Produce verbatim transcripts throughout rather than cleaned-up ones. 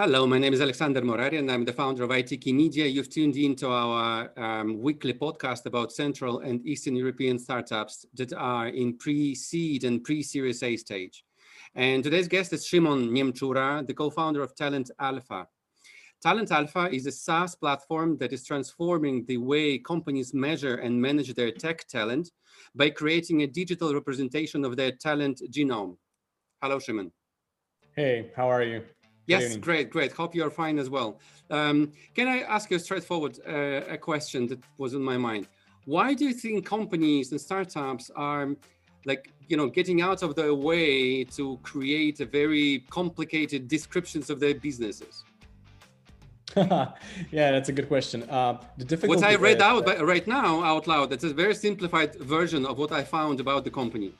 Hello, my name is Alexander Morari and I'm the founder of I T K Media. You've tuned into our um, weekly podcast about Central and Eastern European startups that are in pre-seed and pre-Series A stage. And today's guest is Szymon Niemczura, the co-founder of Talent Alpha. Talent Alpha is a SaaS platform that is transforming the way companies measure and manage their tech talent by creating a digital representation of their talent genome. Hello, Szymon. Hey, how are you? Yes, great, great. Hope you're fine as well. Um, can I ask you straightforward uh, a question that was on my mind? Why do you think companies and startups are like, you know, getting out of their way to create a very complicated descriptions of their businesses? Yeah, that's a good question. Uh, the difficult what I read out that... right now out loud, that's a very simplified version of what I found about the company.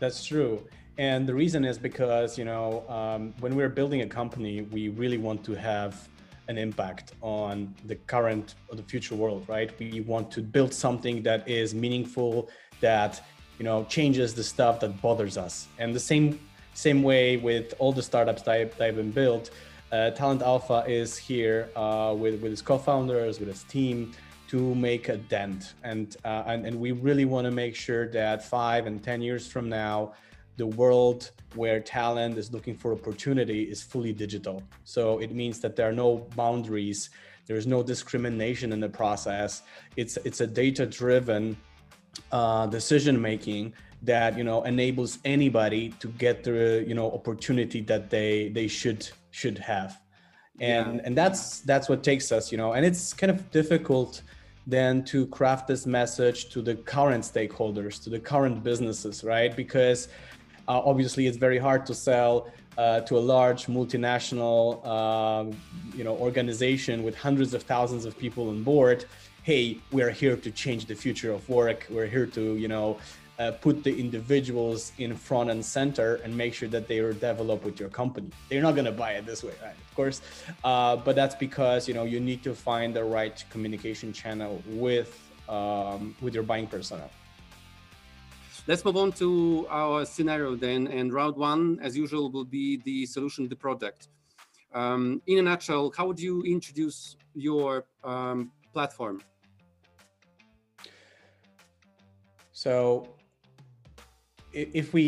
That's true. And the reason is because, you know, um, when we're building a company, we really want to have an impact on the current or the future world, right? We want to build something that is meaningful, that, you know, changes the stuff that bothers us. And the same same way with all the startups that I've, that I've been built. Uh, Talent Alpha is here uh, with, with its co-founders, with its team to make a dent. And, uh, and, and we really want to make sure that five and ten years from now, the world where talent is looking for opportunity is fully digital. So it means that there are no boundaries. There is no discrimination in the process. It's, it's a data-driven uh, decision-making that, you know, enables anybody to get the, you know, opportunity that they, they should should have. And yeah. and that's that's what takes us, you know, and it's kind of difficult then to craft this message to the current stakeholders, to the current businesses, right? Because uh, obviously it's very hard to sell uh, to a large multinational, uh, you know, organization with hundreds of thousands of people on board. Hey, we're here to change the future of work. We're here to, you know, Uh, put the individuals in front and center and make sure that they are developed with your company. They're not going to buy it this way, right? Of course. Uh, but that's because, you know, you need to find the right communication channel with, um, with your buying persona. Let's move on to our scenario then. And round one, as usual, will be the solution, the product. Um, in a nutshell, how would you introduce your um, platform? So, if we,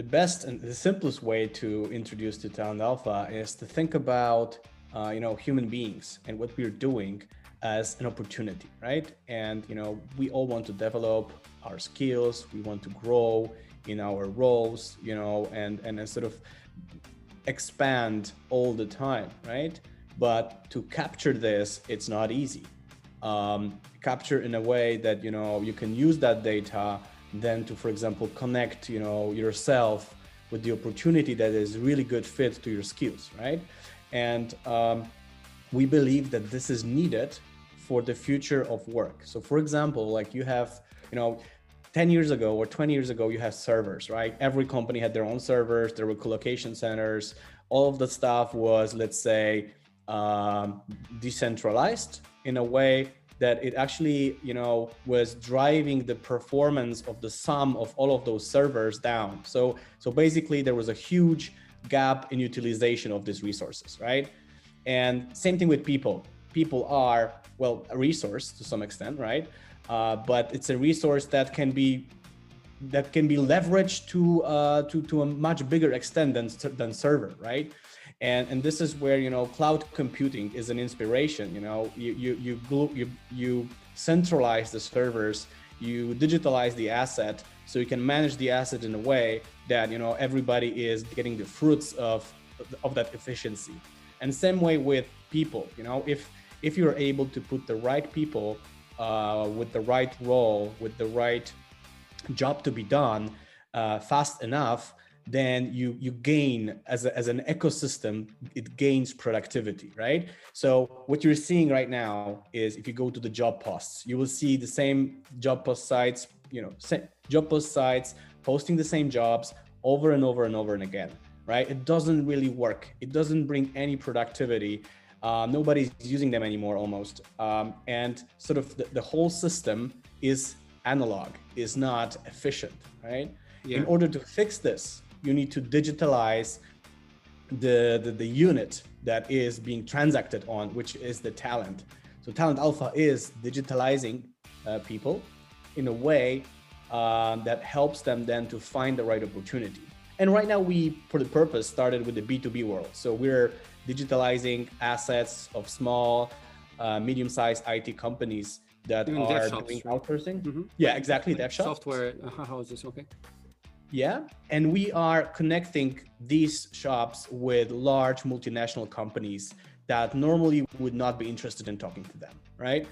the best and the simplest way to introduce to Talent Alpha is to think about, uh, you know, human beings and what we're doing as an opportunity, right? And, you know, we all want to develop our skills. We want to grow in our roles, you know, and, and sort of expand all the time, right? But to capture this, it's not easy. Um, capture in a way that, you know, you can use that data then to, for example, connect, you know, yourself with the opportunity that is really good fit to your skills, right? And um, we believe that this is needed for the future of work. So for example, like you have, you know, ten years ago or twenty years ago, you have servers, right? Every company had their own servers, there were collocation centers, all of the stuff was, let's say, um, decentralized in a way that it actually, you know, was driving the performance of the sum of all of those servers down. So, so basically there was a huge gap in utilization of these resources, right? And same thing with people. People are, well, a resource to some extent, right? Uh, but it's a resource that can be that can be leveraged to uh, to to a much bigger extent than than server, right? And, and this is where, you know, cloud computing is an inspiration. You know, you you you glue, you, you centralize the servers, you digitalize the asset, so you can manage the asset in a way that, you know, everybody is getting the fruits of of that efficiency. And same way with people. You know, if if you're able to put the right people uh, with the right role, with the right job to be done uh, fast enough, then you you gain as, a, as an ecosystem, it gains productivity, right? So what you're seeing right now is if you go to the job posts, you will see the same job post sites, you know, job post sites posting the same jobs over and over and over and again, right? It doesn't really work. It doesn't bring any productivity. Uh, nobody's using them anymore almost. Um, and sort of the, the whole system is analog, is not efficient, right? Yeah. In order to fix this, you need to digitalize the, the, the unit that is being transacted on, which is the talent. So Talent Alpha is digitalizing uh, people in a way uh, that helps them then to find the right opportunity. And right now we, for the purpose, started with the B two B world. So we're digitalizing assets of small, uh, medium-sized I T companies that you mean are DevShops, doing outsourcing. Mm-hmm. Yeah, exactly, like DevShops. Software houses, okay. Yeah, and we are connecting these shops with large multinational companies that normally would not be interested in talking to them, right?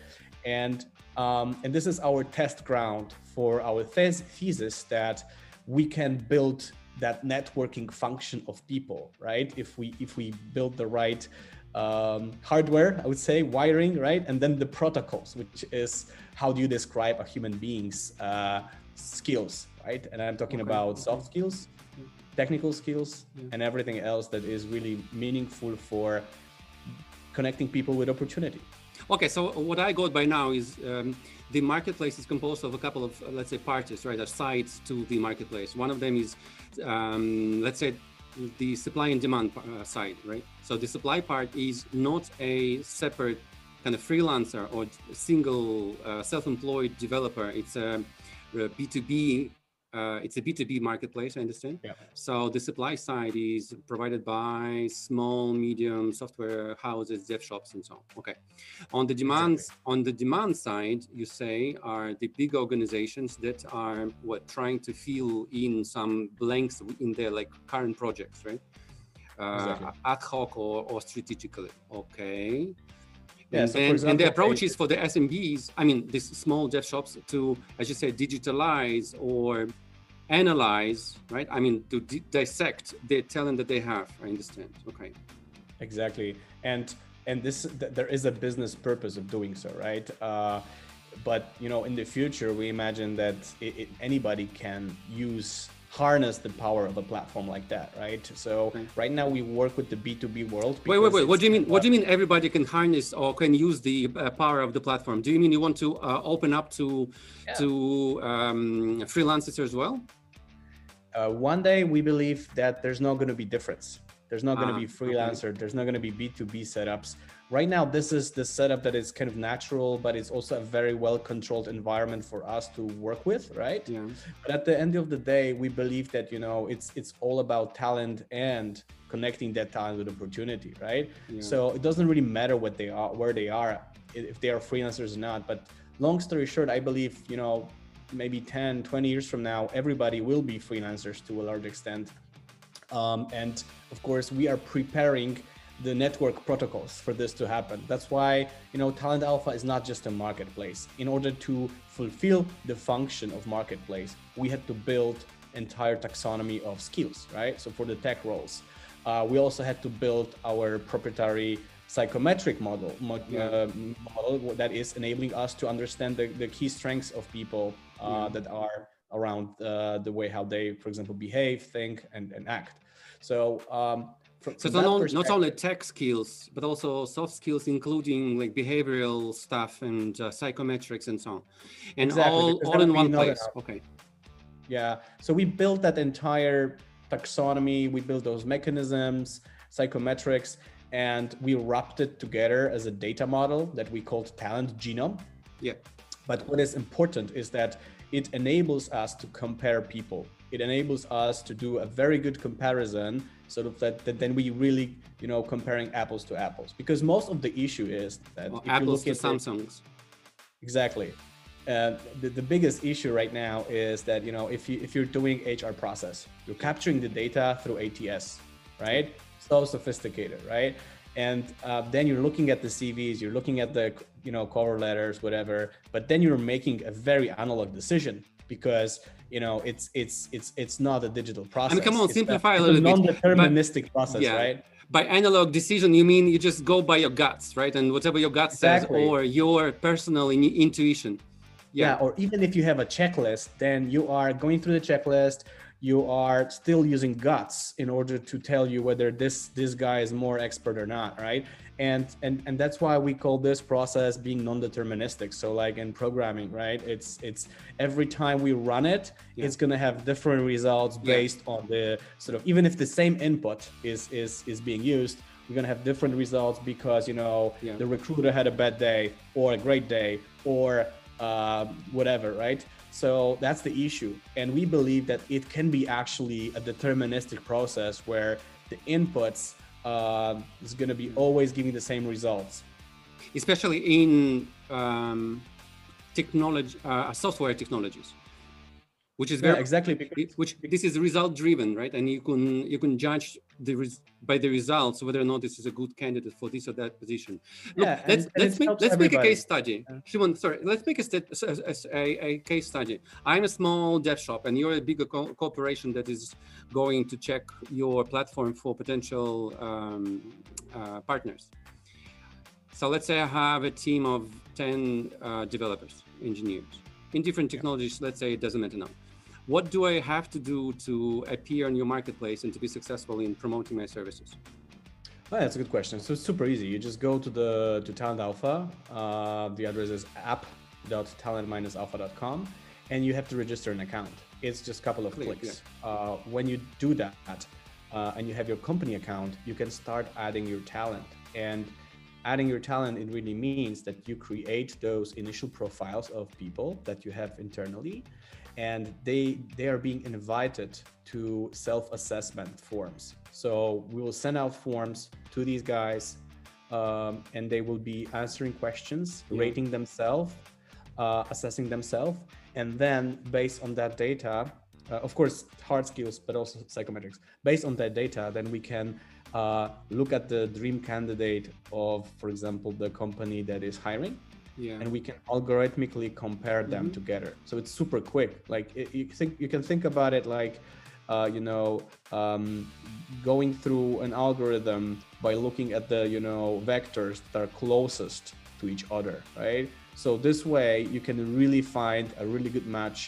And um, and this is our test ground for our thes- thesis that we can build that networking function of people, right? If we if we build the right um, hardware, I would say wiring, right? And then the protocols, which is how do you describe a human being's uh, skills, right? And I'm talking okay. about soft skills, yeah. technical skills, yeah. and everything else that is really meaningful for connecting people with opportunity. Okay, so what I got by now is um, the marketplace is composed of a couple of, uh, let's say, parties, right? Are sides to the marketplace. One of them is, um, let's say, the supply and demand uh, side, right? So the supply part is not a separate kind of freelancer or single uh, self-employed develober. It's a, a B two B. Uh, it's a B two B marketplace, I understand. Yeah. So the supply side is provided by small, medium software houses, dev shops, and so on. Okay. On the demand, exactly. on the demand side, you say are the big organizations that are what trying to fill in some blanks in their like current projects, right? Uh, exactly. Ad hoc or, or strategically. Okay. Yeah, and, so example, and the approach is for the S M Bs, I mean, these small dev shops to, as you say, digitalize or analyze, right? I mean, to di- dissect the talent that they have, I understand. Okay. Exactly. And and this, th- there is a business purpose of doing so, right? Uh, but, you know, in the future, we imagine that it, it, anybody can use, harness the power of a platform like that, right? So okay. right now we work with the B two B world. Wait, wait, wait, what do you mean? What do you mean everybody can harness or can use the uh, power of the platform? Do you mean you want to uh, open up to, yeah. to um, freelancers as well? Uh, one day we believe that there's not gonna be difference. There's not gonna ah, be freelancer, okay. there's not gonna be B two B setups. Right now, this is the setup that is kind of natural, but it's also a very well-controlled environment for us to work with, right? Yeah. But at the end of the day, we believe that, you know, it's it's all about talent and connecting that talent with opportunity, right? Yeah. So it doesn't really matter what they are, where they are, if they are freelancers or not. But long story short, I believe, you know, maybe ten, twenty years from now, everybody will be freelancers to a large extent. Um, and of course, we are preparing the network protocols for this to happen. That's why, you know, Talent Alpha is not just a marketplace. In order to fulfill the function of marketplace, we had to build entire taxonomy of skills, right? So for the tech roles, uh, we also had to build our proprietary psychometric model, mo- yeah. uh, model that is enabling us to understand the, the key strengths of people uh, yeah. that are around uh, the way how they, for example, behave, think, and, and act. So, um, From, so from not, not only tech skills, but also soft skills, including like behavioral stuff and uh, psychometrics and so on, and exactly, all, all in one place. Enough. Okay. Yeah. So we built that entire taxonomy. We built those mechanisms, psychometrics, and we wrapped it together as a data model that we called Talent Genome. Yeah. But what is important is that it enables us to compare people. It enables us to do a very good comparison, sort of that, that then we really, you know, comparing apples to apples, because most of the issue is that well, if apples you look to at Samsungs. It, exactly. Uh, the, the biggest issue right now is that, you know, if, you, if you're doing H R process, you're capturing the data through A T S, right? So sophisticated, right? And uh, then you're looking at the C Vs, you're looking at the, you know, cover letters, whatever, but then you're making a very analog decision because, you know, it's it's it's it's not a digital process. I mean, come on, it's simplify a, a little bit. It's a non-deterministic but, process, yeah. right? By analog decision, you mean you just go by your guts, right? And whatever your gut exactly. says or your personal in- intuition. Yeah. yeah, or even if you have a checklist, then you are going through the checklist, you are still using guts in order to tell you whether this this guy is more expert or not, right? And and and that's why we call this process being non-deterministic. So like in programming, right? It's it's every time we run it, yeah. it's gonna have different results based yeah. on the sort of, even if the same input is is is being used, we're gonna have different results because you know yeah. the recruiter had a bad day or a great day or uh, whatever, right? So that's the issue. And we believe that it can be actually a deterministic process where the inputs uh, is going to be always giving the same results. Especially in um, technology, uh, software technologies, which is very yeah, exactly because, which this is result driven, right? And you can you can judge the res, by the results whether or not this is a good candidate for this or that position. Look, yeah, let's and, let's and make let's everybody. make a case study. Yeah. Szymon, sorry, let's make a, a, a, a case study. I'm a small dev shop, and you're a bigger co- corporation that is going to check your platform for potential um, uh, partners. So let's say I have a team of ten uh, developers, engineers in different technologies. Yeah. Let's say it doesn't matter now. What do I have to do to appear on your marketplace and to be successful in promoting my services? Oh, that's a good question. So it's super easy. You just go to the to Talent Alpha. Uh, the address is app dot talent dash alpha dot com, and you have to register an account. It's just a couple of Click, clicks. Yeah. Uh, when you do that uh, and you have your company account, you can start adding your talent. And adding your talent, it really means that you create those initial profiles of people that you have internally, and they they are being invited to self-assessment forms. So we will send out forms to these guys, um, and they will be answering questions, yeah. rating themselves, uh, assessing themselves, and then based on that data, uh, of course, hard skills, but also psychometrics. Based on that data, then we can uh, look at the dream candidate of, for example, the company that is hiring. Yeah. And we can algorithmically compare them mm-hmm. together. So it's super quick. Like it, you think you can think about it like, uh, you know, um, going through an algorithm by looking at the, you know, vectors that are closest to each other, right? So this way you can really find a really good match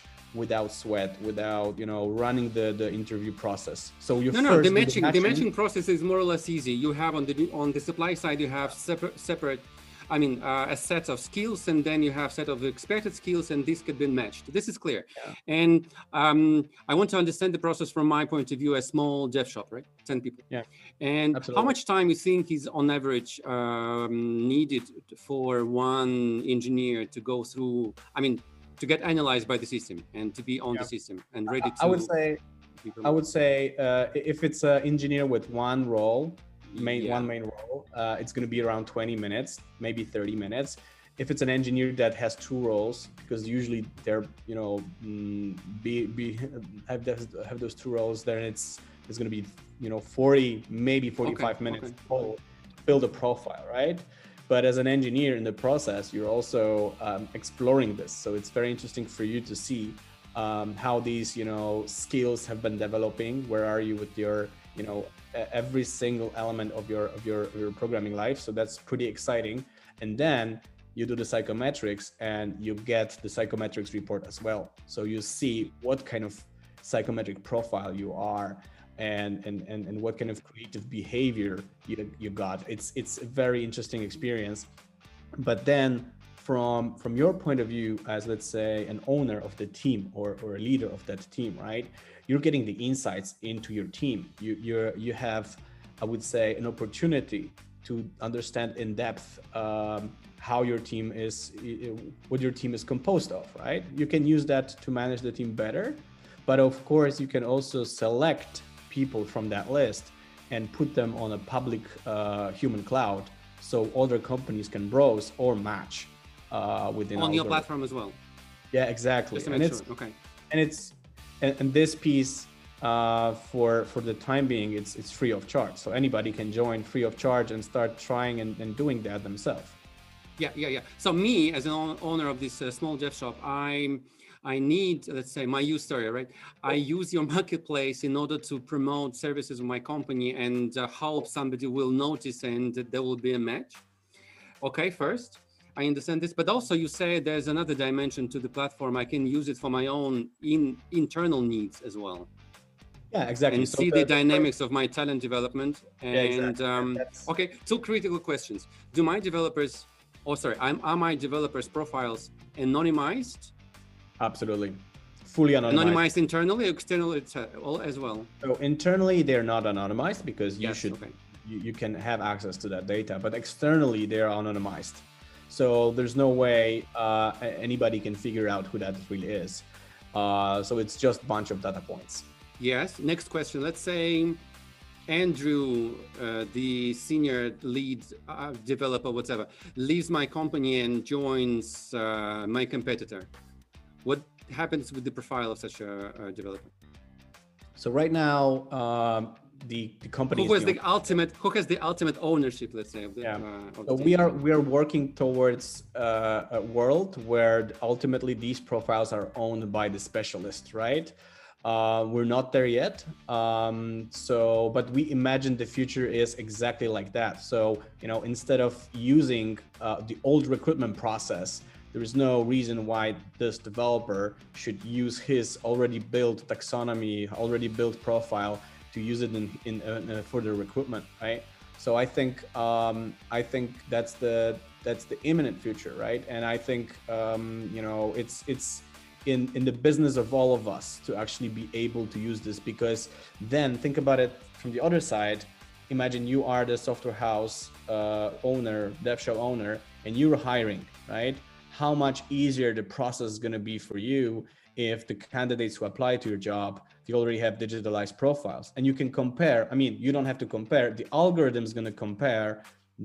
without sweat, without, you know, running the, the interview process. So you no, first no, the matching, the matching the matching process is more or less easy. You have on the on the supply side, you have separate separate. I mean, uh, a set of skills, and then you have set of expected skills, and this could be matched. This is clear. Yeah. And um, I want to understand the process from my point of view, a small dev shop, right? ten people. Yeah. And Absolutely. How much time you think is on average um, needed for one engineer to go through, I mean, to get analyzed by the system and to be on yeah. the system and ready to- I would say, I would say uh, if it's an engineer with one role, main yeah. one main role uh it's going to be around twenty minutes, maybe thirty minutes. If it's an engineer that has two roles, because usually they're, you know, be be have those, have those two roles, then it's it's going to be, you know, forty maybe forty-five okay. minutes okay. total to build a profile, right? But as an engineer in the process, you're also um, exploring this, so it's very interesting for you to see um how these, you know, skills have been developing. Where are you with your, you know, every single element of your of your, your programming life? So that's pretty exciting. And then you do the psychometrics, and you get the psychometrics report as well. So you see what kind of psychometric profile you are, and and and, and what kind of creative behavior you you got. It's it's a very interesting experience. But then from from your point of view, as let's say an owner of the team or or a leader of that team, right? You're getting the insights into your team. You you're, you have, I would say, an opportunity to understand in depth um, how your team is, what your team is composed of, right? You can use that to manage the team better, but of course you can also select people from that list and put them on a public uh, human cloud, so other companies can browse or match uh, within on your platform as well. Yeah, exactly. Just to make and sure. it's okay, and it's. And this piece, uh, for for the time being, it's it's free of charge. So anybody can join free of charge and start trying and, and doing that themselves. Yeah, yeah, yeah. So me, as an owner of this uh, small dev shop, I'm I need, let's say, my use story, right? I use your marketplace in order to promote services of my company and uh, hope somebody will notice and there will be a match. Okay, first. I understand this, but also you say there's another dimension to the platform. I can use it for my own in internal needs as well. Yeah, exactly. And so see the, the dynamics of my talent development. And yeah, exactly. um, okay, two critical questions. Do my developers, oh, sorry, I'm, are my developers' profiles anonymized? Absolutely. Fully anonymized. Anonymized internally, externally as well? So internally, they're not anonymized because you yes, should, okay. you, you can have access to that data, but externally, they're anonymized. So there's no way uh, anybody can figure out who that really is. Uh, so it's just a bunch of data points. Yes. Next question. Let's say Andrew, uh, the senior lead uh, developer, whatever, leaves my company and joins uh, my competitor. What happens with the profile of such a, a developer? So right now, um, the, the company who has the, the ultimate who has the ultimate ownership, let's say. Of the, yeah. Uh, of so the we are we are working towards uh, a world where ultimately these profiles are owned by the specialist, right? Uh, we're not there yet. Um, so, but we imagine the future is exactly like that. So, you know, instead of using uh, the old recruitment process, there is no reason why this developer should use his already built taxonomy, already built profile to use it in, in, in further recruitment, right? So I think, um, I think that's the, that's the imminent future, right? And I think, um, you know, it's, it's, In, in the business of all of us to actually be able to use this, because then think about it from the other side. Imagine you are the software house uh, owner, dev shop owner, and you're hiring, right? How much easier the process is going to be for you if the candidates who apply to your job, they already have digitalized profiles, and you can compare. I mean, you don't have to compare. The algorithm is going to compare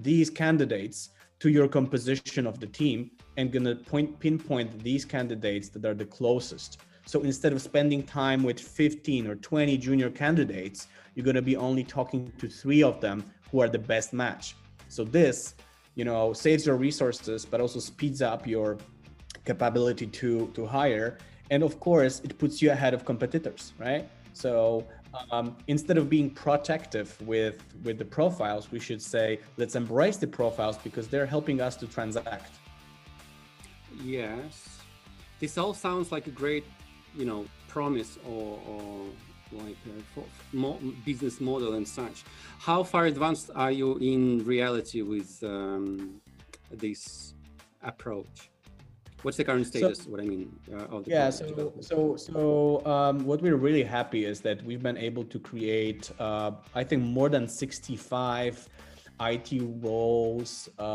these candidates to your composition of the team and gonna point, pinpoint these candidates that are the closest. So instead of spending time with fifteen or twenty junior candidates, you're gonna be only talking to three of them who are the best match. So this, you know, saves your resources, but also speeds up your capability to, to hire. And of course, it puts you ahead of competitors, right? So um, instead of being protective with, with the profiles, we should say, let's embrace the profiles because they're helping us to transact. Yes. This all sounds like a great, you know, promise or, or like a more business model and such. How far advanced are you in reality with um, this approach? What's the current status? So, what I mean, uh, of the yeah. So, so, so um, what we're really happy is that we've been able to create, uh, I think, more than sixty-five I T roles uh,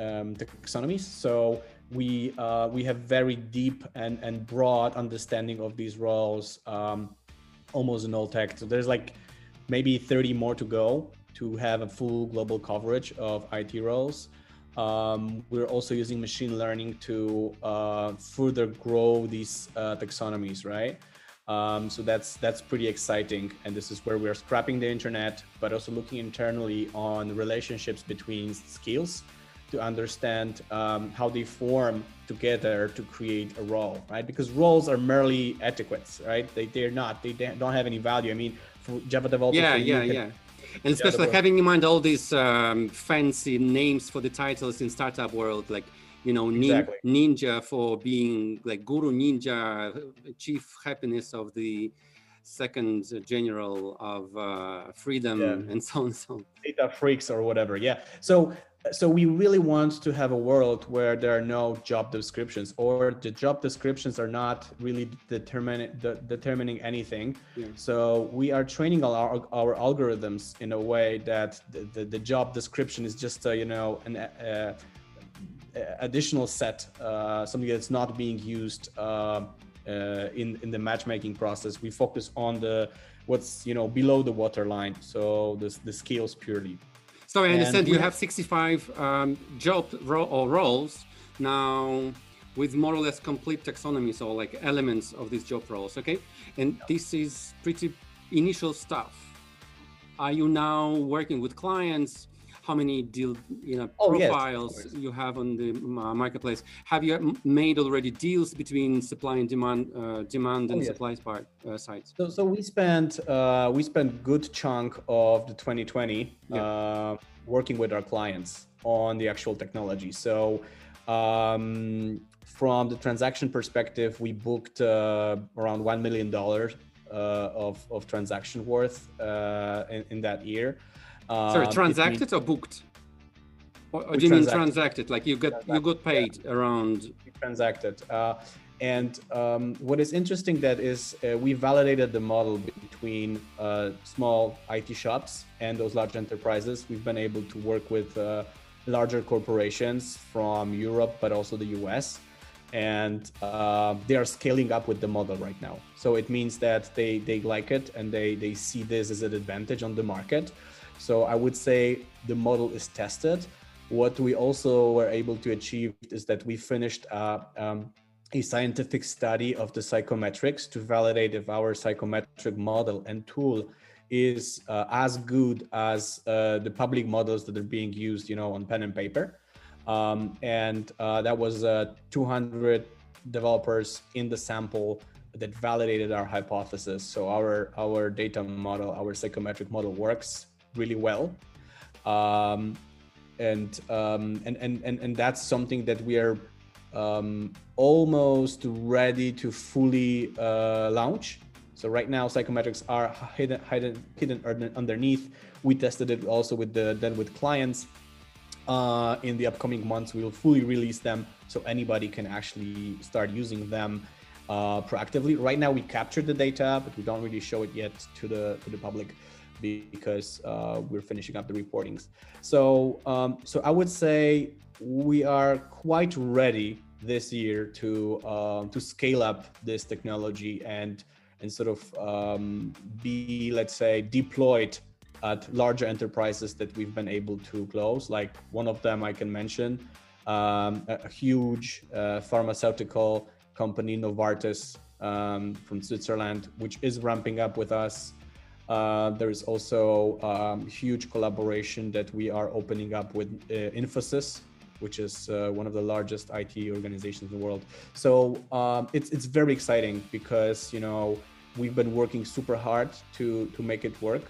um, taxonomies. So we uh, we have very deep and and broad understanding of these roles, um, almost in all tech. So there's like maybe thirty more to go to have a full global coverage of I T roles. Um, we're also using machine learning to uh, further grow these uh, taxonomies, right? Um, so that's that's pretty exciting, and this is where we are scrapping the internet, but also looking internally on relationships between skills to understand um, how they form together to create a role, right? Because roles are merely etiquettes, right? They they're not they don't have any value. I mean, for Java developers, yeah, yeah, yeah. And especially yeah, having in mind all these um, fancy names for the titles in startup world, like, you know, nin exactly. ninja for being like guru ninja, chief happiness of the second general of uh, freedom yeah. and so on and so on. Data freaks or whatever. Yeah. So, so we really want to have a world where there are no job descriptions, or the job descriptions are not really determining de determining anything. Yeah. So we are training our our algorithms in a way that the, the, the job description is just a, you know, an a, a additional set, uh, something that's not being used uh, uh, in in the matchmaking process. We focus on the what's, you know, below the waterline. So this the skills purely. So I understand you have sixty-five um, job ro or roles now with more or less complete taxonomies or like elements of these job roles, okay? And this is pretty initial stuff. Are you now working with clients? How many deal you know, profiles oh, yes, you have on the marketplace? Have you made already deals between supply and demand, uh, demand and oh, yes. supply part, uh, sides? So, so we spent uh, we spent good chunk of the twenty twenty yeah. uh, working with our clients on the actual technology. So um, from the transaction perspective, we booked uh, around one million dollars uh, of, of transaction worth uh, in, in that year. Um, Sorry, transacted means, or booked? Or, or do you mean transacted? Like you got you got paid yeah. around? We transacted. Uh, and um, what is interesting that is uh, we validated the model between uh, small I T shops and those large enterprises. We've been able to work with uh, larger corporations from Europe, but also the U S. And uh, they are scaling up with the model right now. So it means that they, they like it and they, they see this as an advantage on the market. So I would say the model is tested. What we also were able to achieve is that we finished uh, um, a scientific study of the psychometrics to validate if our psychometric model and tool is uh, as good as uh, the public models that are being used, you know, on pen and paper. Um, and uh, that was uh, two hundred developers in the sample that validated our hypothesis. So our, our data model, our psychometric model works really well. Um, and, um, and, and, and, and that's something that we are um, almost ready to fully uh, launch. So right now, psychometrics are hidden, hidden, hidden underneath. We tested it also with the, then with clients. Uh, in the upcoming months, we will fully release them so anybody can actually start using them uh, proactively. Right now, we captured the data, but we don't really show it yet to the to the public because uh, we're finishing up the reportings. So, um, so I would say we are quite ready this year to uh, to scale up this technology and and sort of um, be, let's say, deployed at larger enterprises that we've been able to close. Like one of them I can mention, um, a huge uh, pharmaceutical company, Novartis, um, from Switzerland, which is ramping up with us. Uh, there is also um, huge collaboration that we are opening up with uh, Infosys, which is uh, one of the largest I T organizations in the world. So um, it's, it's very exciting because, you know, we've been working super hard to, to make it work.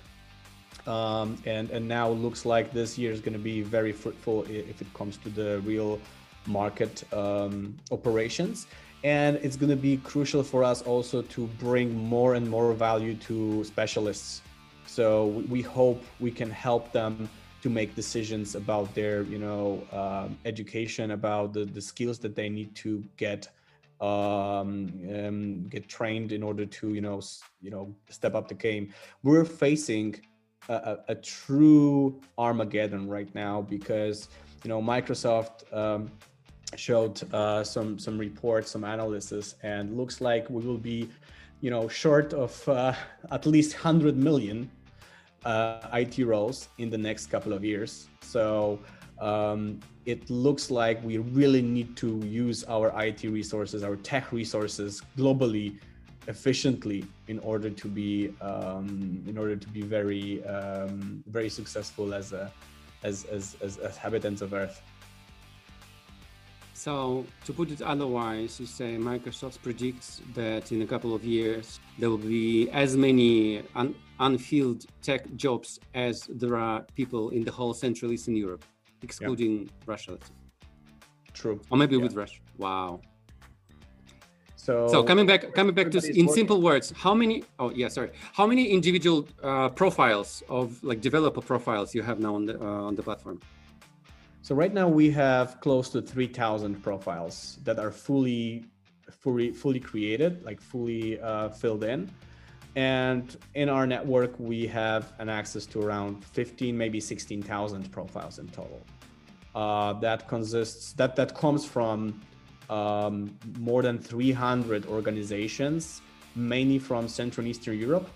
Um, and, and now looks like this year is going to be very fruitful if it comes to the real market um, operations. And it's going to be crucial for us also to bring more and more value to specialists. So we hope we can help them to make decisions about their, you know, um, education, about the, the skills that they need to get um, um, get trained in order to, you know, you know, step up the game. We're facing A, a true Armageddon right now because, you know, Microsoft um, showed uh, some some reports, some analysis, and looks like we will be, you know, short of uh, at least one hundred million uh, I T roles in the next couple of years. So um, it looks like we really need to use our I T resources, our tech resources globally, efficiently in order to be um, in order to be very um, very successful as a as as as, as inhabitants of Earth. So to put it otherwise, you say Microsoft predicts that in a couple of years there will be as many un unfilled tech jobs as there are people in the whole Central Eastern Europe, excluding yeah. Russia. True. Or maybe yeah. with Russia. Wow. So, so coming back, coming back to in simple words, how many? Oh yeah, sorry. How many individual uh, profiles of like developer profiles you have now on the uh, on the platform? So right now we have close to three thousand profiles that are fully, fully, fully created, like fully uh, filled in, and in our network we have an access to around fifteen, maybe sixteen thousand profiles in total. Uh, that consists that that comes from. Um, more than three hundred organizations, mainly from Central and Eastern Europe,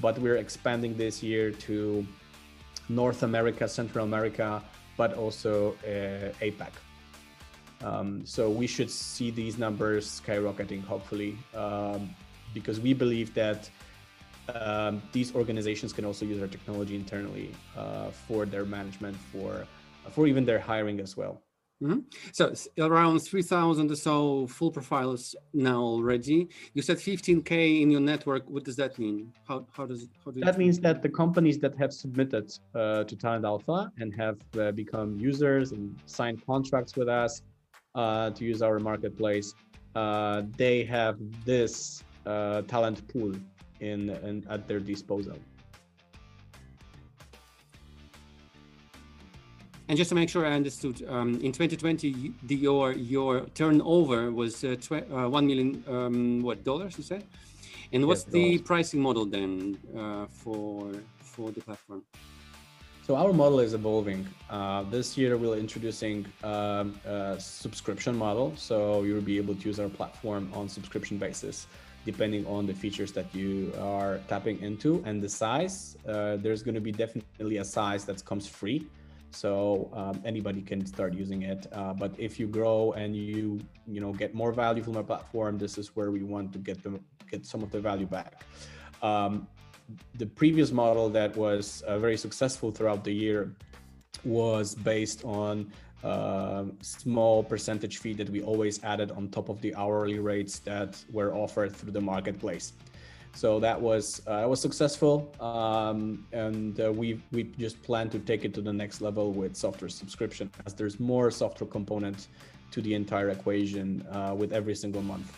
but we're expanding this year to North America, Central America, but also uh, APAC. Um, so we should see these numbers skyrocketing, hopefully, um, because we believe that um, these organizations can also use our technology internally uh, for their management, for, for even their hiring as well. Mm-hmm. So around three thousand or so full profiles now already. You said fifteen K in your network. What does that mean? How, how does it? How do that means that the companies that have submitted uh, to Talent Alpha and have uh, become users and signed contracts with us uh, to use our marketplace, uh, they have this uh, talent pool in, in at their disposal. And just to make sure I understood, um, in twenty twenty, the, your your turnover was uh, uh, one million um, what dollars you said, and what's yes, the pricing model then uh, for for the platform? So our model is evolving. Uh, this year we're introducing um, a subscription model, so you'll be able to use our platform on subscription basis, depending on the features that you are tapping into and the size. Uh, there's going to be definitely a size that comes free. So um, anybody can start using it. Uh, but if you grow and you you know get more value from our platform, this is where we want to get them get some of the value back. Um, the previous model that was uh, very successful throughout the year was based on uh, small percentage fee that we always added on top of the hourly rates that were offered through the marketplace. So that was uh, was successful, um, and uh, we we just plan to take it to the next level with software subscription, as there's more software component to the entire equation uh, with every single month.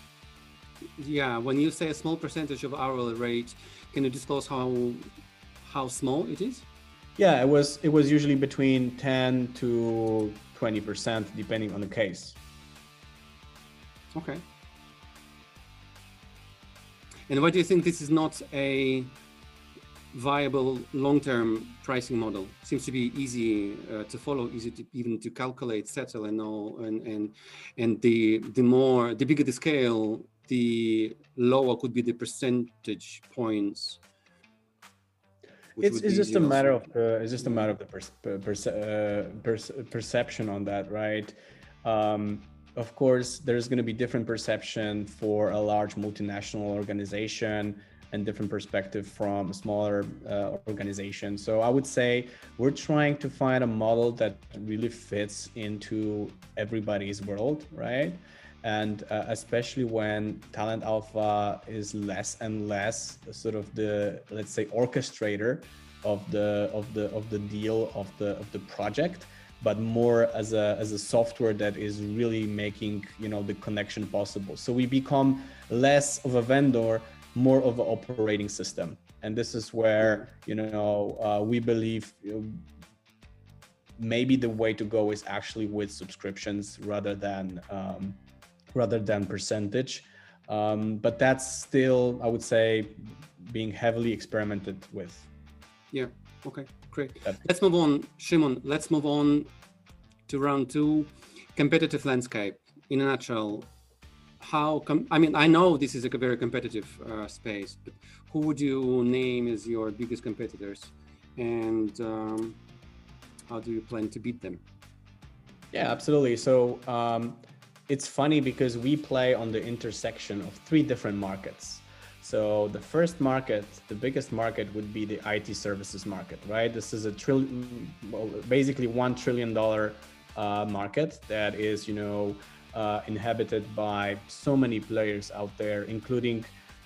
Yeah, when you say a small percentage of hourly rate, can you disclose how how small it is? Yeah, it was it was usually between ten to twenty percent, depending on the case. Okay. And why do you think this is not a viable long-term pricing model? It seems to be easy uh, to follow, easy to even to calculate, settle, and all. And and and the the more the bigger the scale, the lower could be the percentage points. It's, it's just a matter of uh, it's just a matter of the per, per, uh, per, perception on that, right? Um, Of course, there's going to be different perception for a large multinational organization and different perspective from a smaller uh, organization. So I would say we're trying to find a model that really fits into everybody's world, right? And uh, especially when Talent Alpha is less and less sort of the, let's say, orchestrator of the of the of the deal of the of the project, but more as a as a software that is really making, you know, the connection possible. So we become less of a vendor, more of an operating system. And this is where, you know, uh, we believe maybe the way to go is actually with subscriptions rather than um, rather than percentage. Um, but that's still, I would say, being heavily experimented with. Yeah. Okay, great. Let's move on, Szymon. Let's move on to round two, competitive landscape. In a nutshell, how come? I mean, I know this is a very competitive uh, space, but who would you name as your biggest competitors, and um, how do you plan to beat them? Yeah, absolutely. So um, it's funny because we play on the intersection of three different markets. So the first market, the biggest market, would be the I T services market, right? This is a trillion, well, basically one trillion dollar uh, market that is, you know, uh, inhabited by so many players out there, including,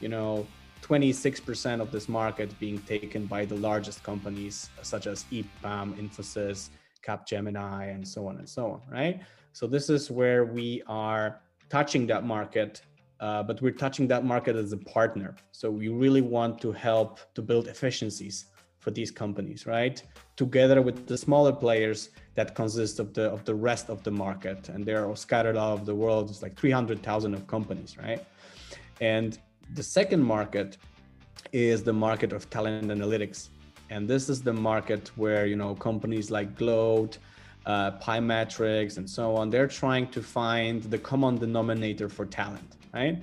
you know, twenty-six percent of this market being taken by the largest companies such as EPAM, Infosys, Capgemini, and so on and so on, right? So this is where we are touching that market. Uh, but we're touching that market as a partner. So we really want to help to build efficiencies for these companies, right? Together with the smaller players that consist of the of the rest of the market. And they're all scattered all over the world. It's like three hundred thousand of companies, right? And the second market is the market of talent analytics. And this is the market where, you know, companies like Gloat, uh, Pymetrics, and so on, they're trying to find the common denominator for talent. Right?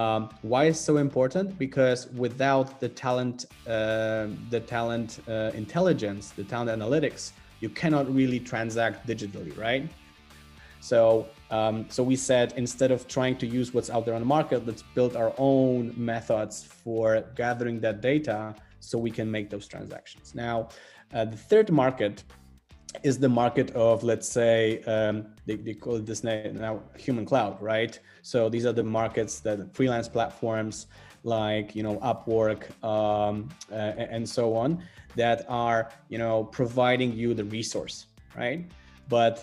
Um, why is so important? Because without the talent, uh, the talent uh, intelligence, the talent analytics, you cannot really transact digitally, right? So, um, so we said, instead of trying to use what's out there on the market, let's build our own methods for gathering that data so we can make those transactions. Now, uh, the third market is the market of, let's say, um, they, they call it this name now, human cloud, right? So these are the markets that freelance platforms like, you know, Upwork um, uh, and so on, that are, you know, providing you the resource, right? But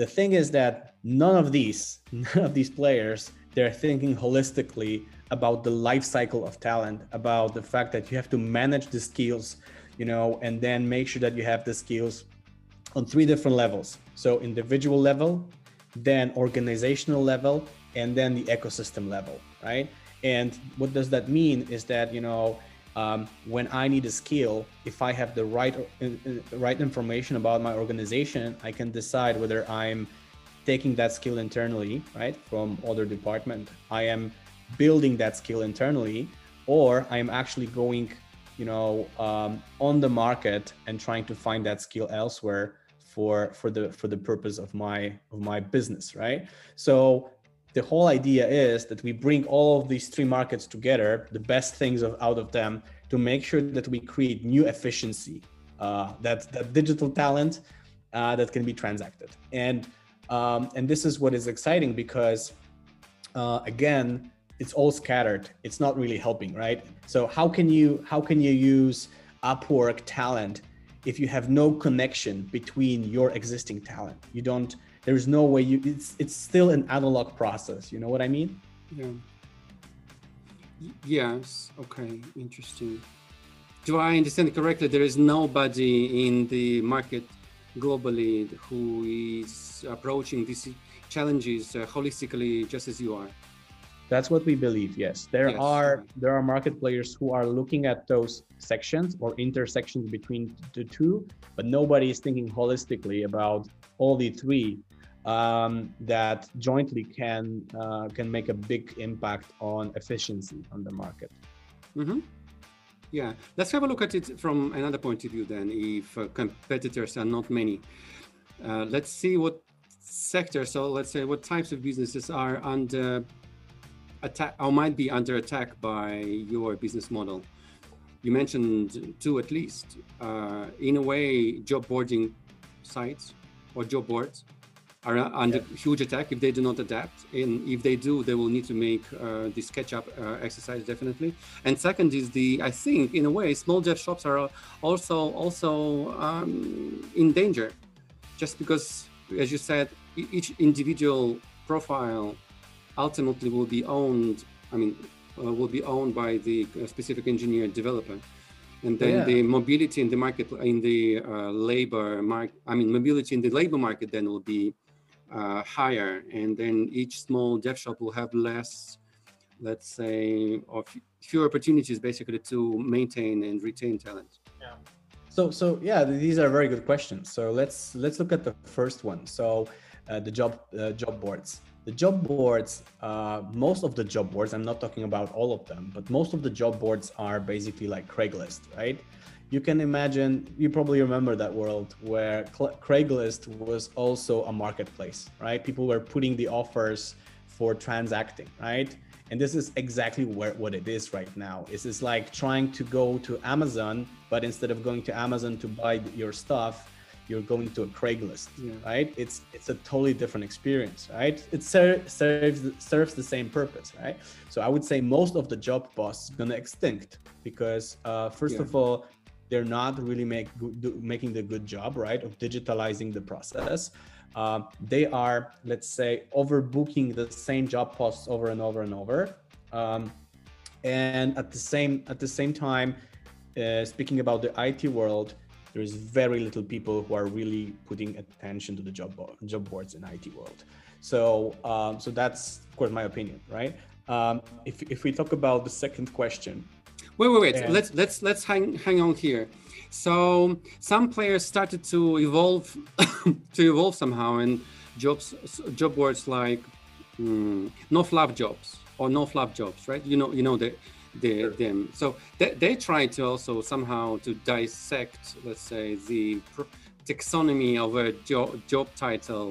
the thing is that none of these, none of these players They're thinking holistically about the life cycle of talent, about the fact that you have to manage the skills, you know, and then make sure that you have the skills on three different levels. So individual level, then organizational level, and then the ecosystem level, right? And what does that mean is that, you know, um, when I need a skill, if I have the right, uh, right information about my organization, I can decide whether I'm taking that skill internally, right, from other department, I am building that skill internally, or I'm actually going, you know, um, on the market and trying to find that skill elsewhere for for the for the purpose of my of my business, right? So the whole idea is that we bring all of these three markets together, the best things of, out of them, to make sure that we create new efficiency, uh, that that digital talent uh, that can be transacted, and um, and this is what is exciting because uh, again. It's all scattered. It's not really helping, right? So how can you how can you use Upwork talent if you have no connection between your existing talent? You don't. There is no way you. It's it's still an analog process. You know what I mean? Yeah. Yes. Okay. Interesting. Do I understand correctly? There is nobody in the market globally who is approaching these challenges holistically, just as you are. That's what we believe. Yes, there yes. are there are market players who are looking at those sections or intersections between the two, but nobody is thinking holistically about all the three um, that jointly can uh, can make a big impact on efficiency on the market. Mm-hmm. Yeah, let's have a look at it from another point of view. Then, if uh, competitors are not many, uh, let's see what sectors. So let's say what types of businesses are under. Attack or might be under attack by your business model. You mentioned two at least. Uh, in a way, job boarding sites or job boards are under yeah. huge attack if they do not adapt. And if they do, they will need to make uh, this catch-up uh, exercise definitely. And second is the, I think, in a way, small dev shops are also also um, in danger, just because, as you said, each individual profile ultimately will be owned, I mean, uh, will be owned by the specific engineer developer. And then yeah. the mobility in the market, in the uh, labor market, I mean, mobility in the labor market then will be uh, higher. And then each small dev shop will have less, let's say, or f fewer opportunities basically to maintain and retain talent. Yeah. So, so yeah, these are very good questions. So let's, let's look at the first one. So uh, the job, uh, job boards. The job boards, uh, most of the job boards, I'm not talking about all of them, but most of the job boards are basically like Craigslist, right? You can imagine, you probably remember that world where Craigslist was also a marketplace, right? People were putting the offers for transacting, right? And this is exactly where, what it is right now. It's just like trying to go to Amazon, but instead of going to Amazon to buy your stuff, you're going to a Craigslist, yeah. right? It's it's a totally different experience, right? It ser serves serves the same purpose, right? So I would say most of the job boards gonna extinct because uh, first yeah. of all, they're not really make, do, making the good job, right, of digitalizing the process. Uh, they are, let's say, overbooking the same job posts over and over and over, um, and at the same at the same time, uh, speaking about the I T world. There is very little people who are really putting attention to the job board, job boards in I T world. So, um, so that's of course my opinion, right? Um, if if we talk about the second question, wait, wait, wait. And let's let's let's hang hang on here. So some players started to evolve, to evolve somehow, and jobs job boards like mm, no fluff jobs or no fluff jobs, right? You know, you know that. The, sure. them so they, they try to also somehow to dissect, let's say, the taxonomy of a job job title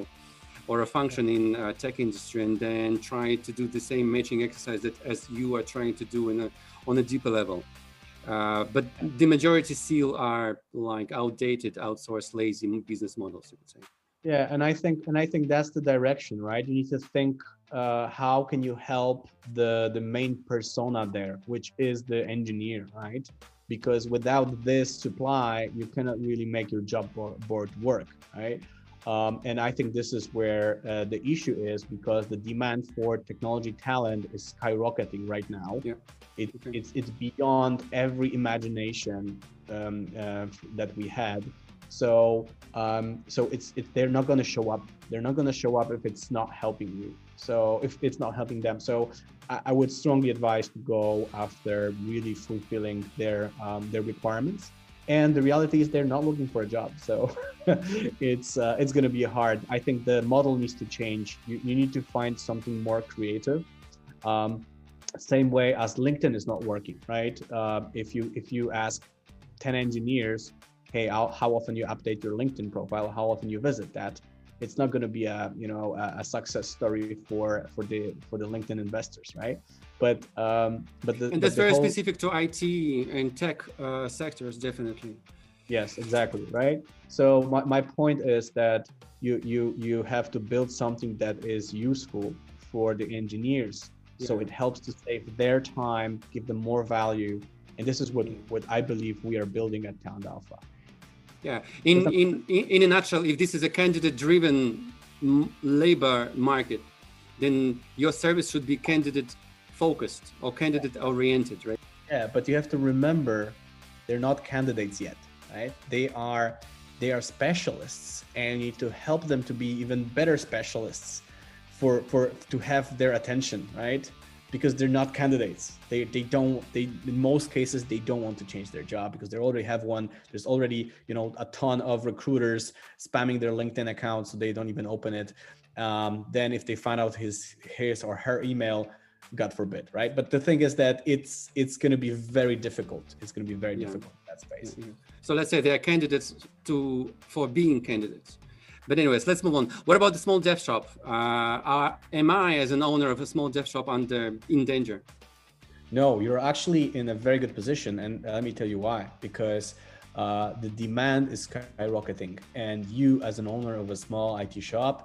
or a function in uh, tech industry, and then try to do the same matching exercise that as you are trying to do in a, on a deeper level, uh, but the majority still are like outdated, outsourced, lazy business models, you would say. Yeah, and I think and I think that's the direction, right? You need to think uh, how can you help the the main persona there, which is the engineer, right? Because without this supply, you cannot really make your job board work, right? Um, and I think this is where uh, the issue is, because the demand for technology talent is skyrocketing right now. Yeah. It, okay. it's, it's beyond every imagination um, uh, that we had. So um, so it's it, they're not going to show up. They're not going to show up if it's not helping you. So if it's not helping them. So I, I would strongly advise to go after really fulfilling their um, their requirements. And the reality is they're not looking for a job. So it's uh, it's going to be hard. I think the model needs to change. You, you need to find something more creative. Um, same way as LinkedIn is not working, right? Uh, if you if you ask ten engineers, hey, how, how often you update your LinkedIn profile, how often you visit that, it's not going to be a you know a, a success story for for the for the LinkedIn investors, right? But um, but the, and that's but the very whole... specific to I T and tech uh, sectors, definitely. Yes, exactly, right. So my, my point is that you you you have to build something that is useful for the engineers, yeah. So it helps to save their time, give them more value, and this is what what I believe we are building at Talent Alpha. Yeah, in in in a nutshell, if this is a candidate-driven labor market, then your service should be candidate focused or candidate oriented, right? Yeah, but you have to remember, they're not candidates yet, right? They are they are specialists, and you need to help them to be even better specialists for for to have their attention, right? Because they're not candidates. They they don't they in most cases they don't want to change their job because they already have one. There's already, you know, a ton of recruiters spamming their LinkedIn account, so they don't even open it. Um, then if they find out his his or her email, God forbid, right? But the thing is that it's it's going to be very difficult. It's going to be very yeah. difficult in that space. Yeah. So let's say they are candidates to for being candidates. But anyways, let's move on. What about the small dev shop? Uh, are, am I, as an owner of a small dev shop, under in danger? No, you're actually in a very good position, and let me tell you why. Because uh, the demand is skyrocketing, and you, as an owner of a small I T shop,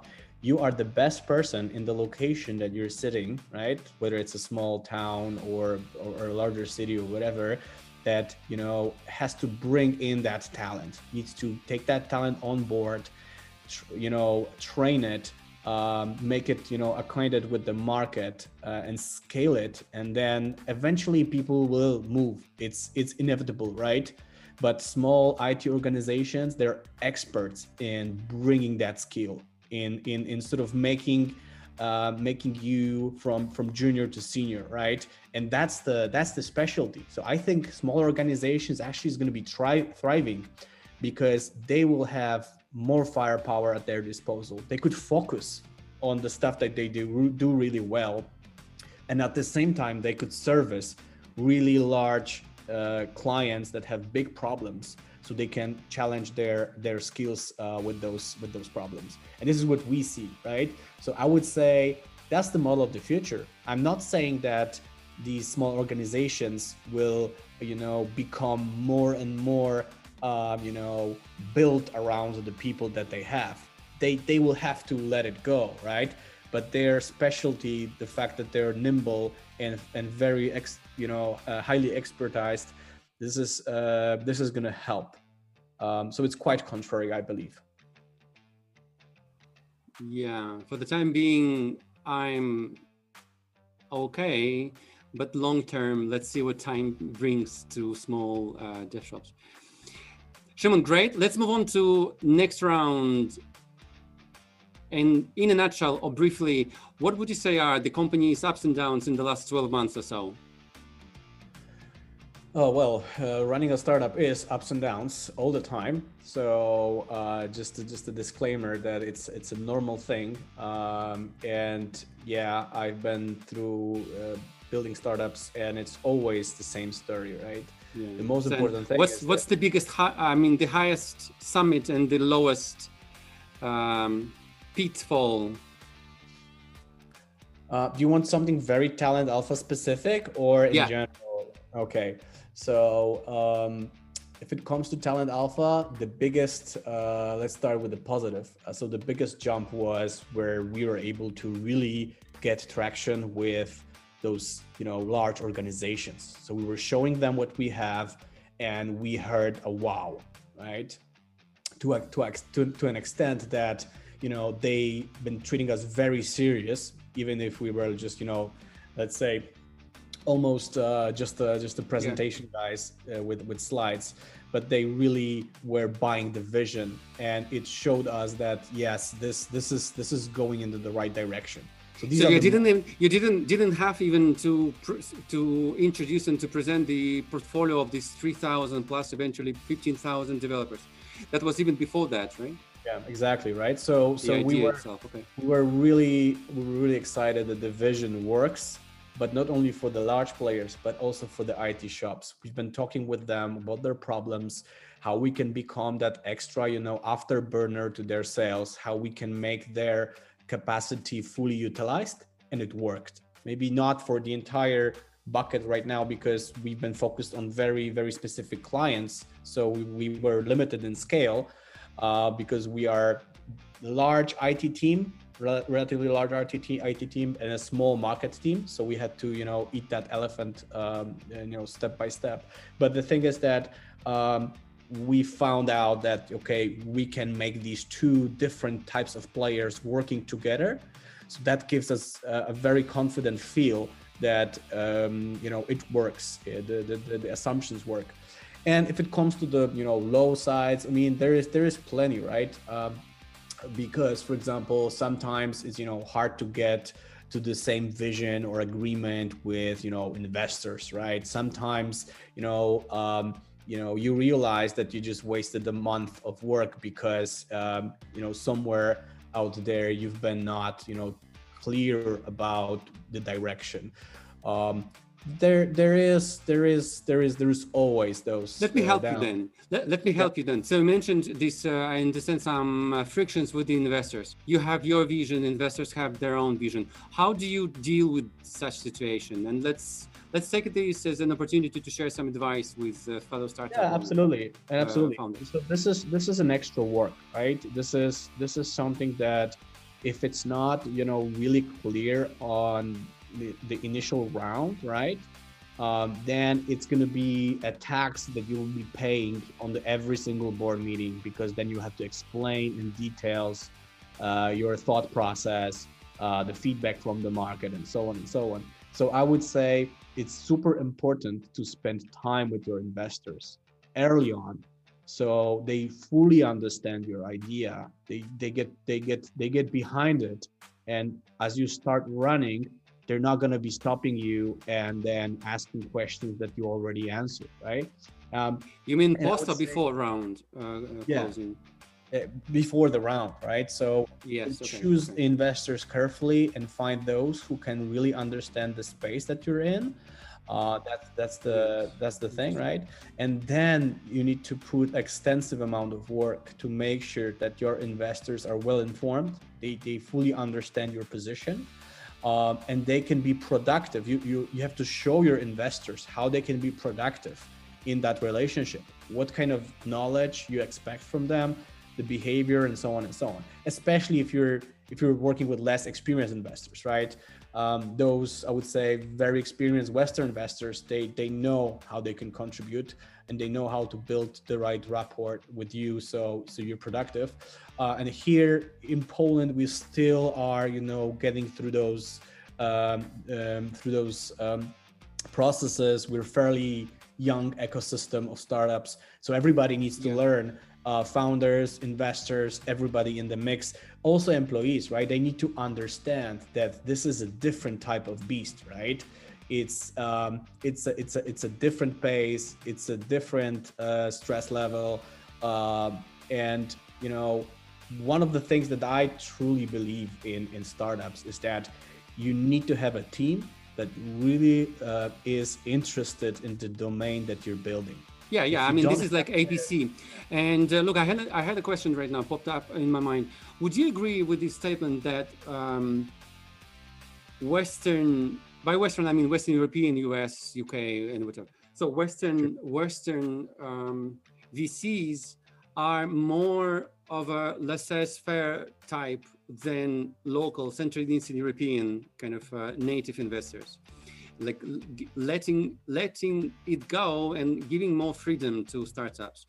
you are the best person in the location that you're sitting, right? Whether it's a small town or or, or a larger city or whatever, that you know has to bring in that talent, needs to take that talent on board. You know, train it, um, make it, you know, acquainted with the market uh, and scale it. And then eventually people will move. It's it's inevitable, right? But small I T organizations, they're experts in bringing that skill in, in, in sort of making uh, making you from, from junior to senior, right? And that's the that's the specialty. So I think smaller organizations actually is going to be tri- thriving because they will have more firepower at their disposal. They could focus on the stuff that they do do really well, and at the same time they could service really large uh, clients that have big problems, so they can challenge their their skills uh, with those with those problems. And this is what we see, right? So I would say that's the model of the future. I'm not saying that these small organizations will, you know, become more and more Um, you know, built around the people that they have. They they will have to let it go, right? But their specialty, the fact that they're nimble and and very ex, you know, uh, highly expertized, this is uh, this is going to help. Um, so it's quite contrary, I believe. Yeah, for the time being, I'm okay, but long term, let's see what time brings to small uh, dev shops. Szymon, great. Let's move on to next round. And in a nutshell or briefly, what would you say are the company's ups and downs in the last twelve months or so? Oh, well, uh, running a startup is ups and downs all the time. So uh, just a, just a disclaimer that it's it's a normal thing. Um, and yeah, I've been through uh, building startups, and it's always the same story, right? Yeah, the most important thing. What's is what's the biggest? Hi- I mean, the highest summit and the lowest um, pitfall. Uh, do you want something very Talent Alpha specific or in yeah. general? Okay, so um, if it comes to Talent Alpha, the biggest. Uh, let's start with the positive. Uh, so the biggest jump was where we were able to really get traction with those, you know, large organizations. So we were showing them what we have, and we heard a wow, right? to, to, to, to an extent that, you know, they've been treating us very serious, even if we were just, you know, let's say almost uh, just uh, just the presentation yeah. guys uh, with, with slides, but they really were buying the vision. And it showed us that, yes, this this is this is going into the right direction. So, these so you didn't even, you didn't didn't have even to to introduce and to present the portfolio of these three thousand plus eventually fifteen thousand developers. That was even before that, right? Yeah, exactly, right. So so we were itself, okay. we were really we were really excited that the vision works, but not only for the large players, but also for the I T shops. We've been talking with them about their problems, how we can become that extra, you know, afterburner to their sales, how we can make their capacity fully utilized, and it worked. Maybe not for the entire bucket right now, because we've been focused on very, very specific clients. So we, we were limited in scale uh, because we are large I T team, relatively large I T team and a small market team. So we had to, you know, eat that elephant, um, and, you know, step by step. But the thing is that um, we found out that, okay, we can make these two different types of players working together. So that gives us a, a very confident feel that, um, you know, it works, the, the, the assumptions work. And if it comes to the, you know, low sides, I mean, there is, there is plenty, right? Um, Because, for example, sometimes it's, you know, hard to get to the same vision or agreement with, you know, investors, right? Sometimes, you know, um, you know, you realize that you just wasted a month of work because, um, you know, somewhere out there you've been not, you know, clear about the direction. Um, There, there is, there is, there is, there is always those. Let me help down. you then. Let, let me help yeah. you then. So you mentioned this, uh, I understand some uh, frictions with the investors. You have your vision, investors have their own vision. How do you deal with such situation? And let's, let's take this as an opportunity to share some advice with uh, fellow startup. Yeah, absolutely. And, uh, absolutely. Founders. So this is, this is an extra work, right? This is, this is something that if it's not, you know, really clear on The, the initial round, right? Um, then it's going to be a tax that you will be paying on the every single board meeting, because then you have to explain in details uh, your thought process, uh, the feedback from the market, and so on and so on. So I would say it's super important to spend time with your investors early on, so they fully understand your idea. They they get they get they get behind it, and as you start running, they're not going to be stopping you and then asking questions that you already answered, right? Um, you mean post or before round uh, yeah, closing? Before the round, right? So yes, okay, choose okay. investors carefully and find those who can really understand the space that you're in. Uh, that's that's the that's the thing, right? And then you need to put extensive amount of work to make sure that your investors are well informed. They they fully understand your position. Um, and they can be productive. You, you you have to show your investors how they can be productive in that relationship, what kind of knowledge you expect from them, the behavior, and so on and so on, especially if you're if you're working with less experienced investors, right? Um, those, I would say, very experienced Western investors, they they know how they can contribute, and they know how to build the right rapport with you, so so you're productive. Uh, and here in Poland, we still are, you know, getting through those um, um, through those um, processes. We're fairly young ecosystem of startups, so everybody needs to yeah. learn. Uh, founders, investors, everybody in the mix, also employees, right? They need to understand that this is a different type of beast, right? It's um, it's a, it's a, it's a different pace, it's a different uh, stress level, uh, and you know, one of the things that I truly believe in in startups is that you need to have a team that really uh, is interested in the domain that you're building. Yeah, yeah. I mean, this is like A B C. And uh, look, I had a, I had a question right now popped up in my mind. Would you agree with this statement that um, Western, by Western I mean Western European, U S, U K, and whatever. So Western Western um, V Cs are more of a laissez-faire type than local, Central and Eastern European kind of uh, native investors. Like letting letting it go and giving more freedom to startups.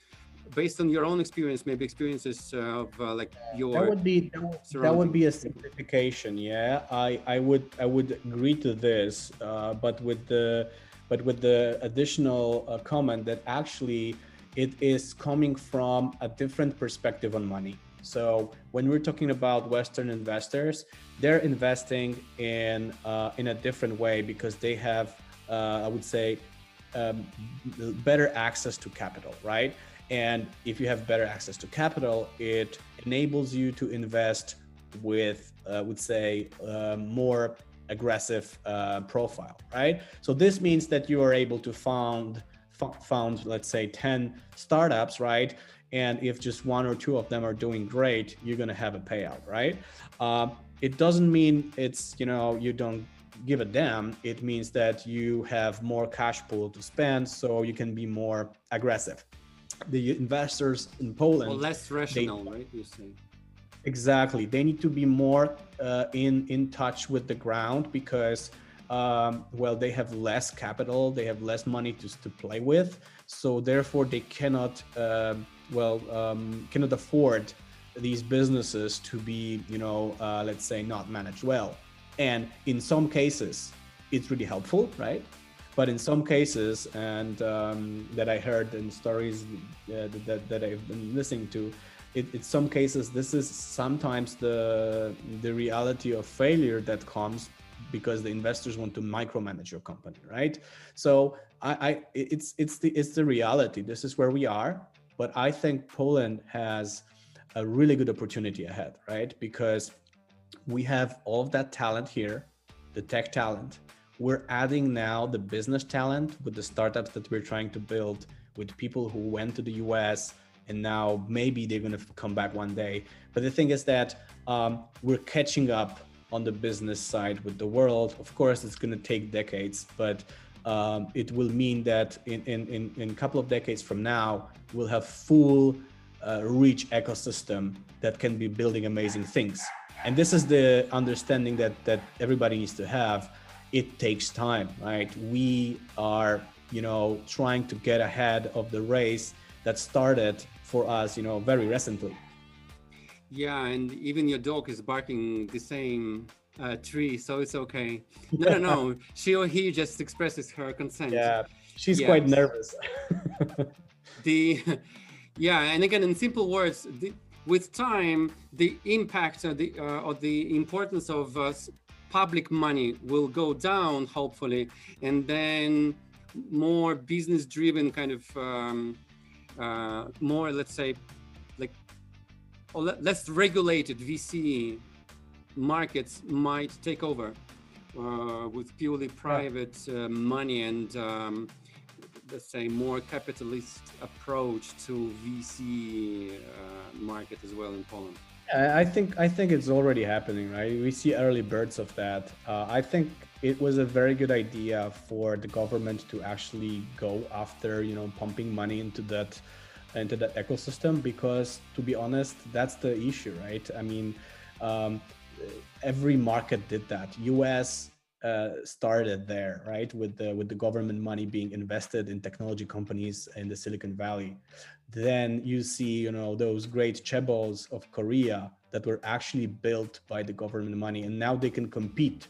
based on your own experience, maybe experiences of uh, like your that would be that would, that would be a simplification. Yeah, I I would I would agree to this, uh, but with the but with the additional uh, comment that actually it is coming from a different perspective on money. So when we're talking about Western investors, they're investing in uh, in a different way because they have uh, I would say um, better access to capital, right? And if you have better access to capital, it enables you to invest with, I uh, would say, uh, more aggressive uh, profile, right? So this means that you are able to found, found, let's say, ten startups, right? And if just one or two of them are doing great, you're gonna have a payout, right? Uh, it doesn't mean it's, you know, you don't give a damn. It means that you have more cash pool to spend, so you can be more aggressive. The investors in Poland, well, less rational, they, right? You see, exactly. They need to be more uh, in in touch with the ground because, um, well, they have less capital, they have less money to to play with, so therefore they cannot, uh, well, um, cannot afford these businesses to be, you know, uh, let's say, not managed well. And in some cases, it's really helpful, right? But in some cases, and um, that I heard in stories uh, that, that I've been listening to, it, in some cases, this is sometimes the, the reality of failure that comes because the investors want to micromanage your company, right? So I, I, it's, it's, the, it's the reality. This is where we are. But I think Poland has a really good opportunity ahead, right? Because we have all of that talent here, the tech talent. We're adding now the business talent with the startups that we're trying to build, with people who went to the U S and now maybe they're going to come back one day. But the thing is that um, we're catching up on the business side with the world. Of course, it's going to take decades, but um, it will mean that in, in, in, in a couple of decades from now, we'll have full uh, rich ecosystem that can be building amazing things. And this is the understanding that, that everybody needs to have. It takes time, right? We are, you know, trying to get ahead of the race that started for us, you know, very recently. Yeah, and even your dog is barking the same uh, tree, so it's okay. No, no, no, she or he just expresses her consent. Yeah, she's yeah. quite nervous. the, yeah, and again, in simple words, the, with time, the impact or the, uh, or the importance of uh, public money will go down, hopefully, and then more business-driven kind of, um, uh, more, let's say, like less regulated V C markets might take over uh, with purely private uh, money and, um, let's say, more capitalist approach to V C uh, market as well in Poland. I think I think it's already happening, right? We see early birds of that. Uh, I think it was a very good idea for the government to actually go after, you know, pumping money into that into that ecosystem, because to be honest, that's the issue, right? I mean, um, every market did that. U S uh, started there, right? With the with the government money being invested in technology companies in the Silicon Valley. Then you see, you know, those great chaebols of Korea that were actually built by the government money, and now they can compete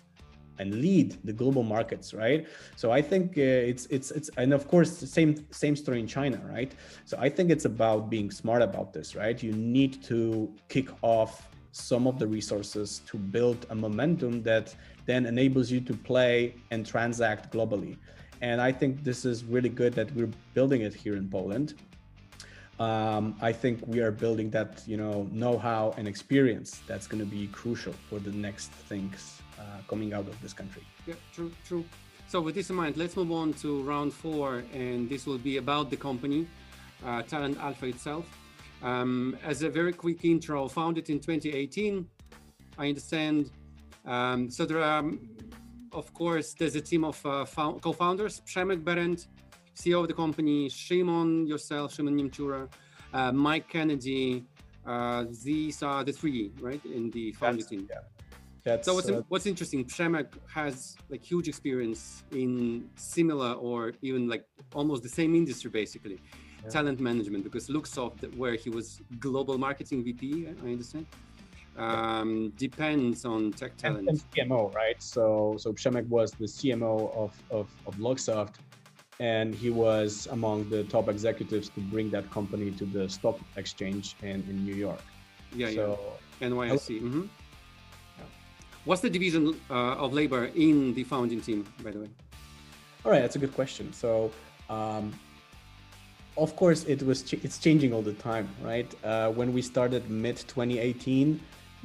and lead the global markets, right? So I think uh, it's it's it's and of course the same same story in China, right? So I think it's about being smart about this, right? You need to kick off some of the resources to build a momentum that then enables you to play and transact globally. And I think this is really good that we're building it here in Poland. Um, I think we are building that, you know, know-how and experience that's going to be crucial for the next things uh, coming out of this country. Yeah, true, true. So with this in mind, let's move on to round four, and this will be about the company, uh, Talent Alpha itself. Um, as a very quick intro, founded in twenty eighteen, I understand. Um, so there are, of course, there's a team of uh, co-founders, Przemek Behrendt, C E O of the company, Szymon, yourself, Szymon Niemczura, uh, Mike Kennedy. Uh, these are the three, right, in the founding team. Yeah. That's, so what's, uh, what's interesting, Przemek has like huge experience in similar or even like almost the same industry, basically. yeah. talent management, because Luxoft, where he was global marketing V P, I understand, um, depends on tech talent. And, and C M O, right? So so Przemek was the C M O of, of, of Luxoft, and he was among the top executives to bring that company to the stock exchange in, in New York. Yeah, so, yeah. N Y S E. Mm-hmm. Yeah. What's the division uh, of labor in the founding team, by the way? All right, that's a good question. So, um, of course, it was ch it's changing all the time, right? Uh, when we started mid twenty eighteen,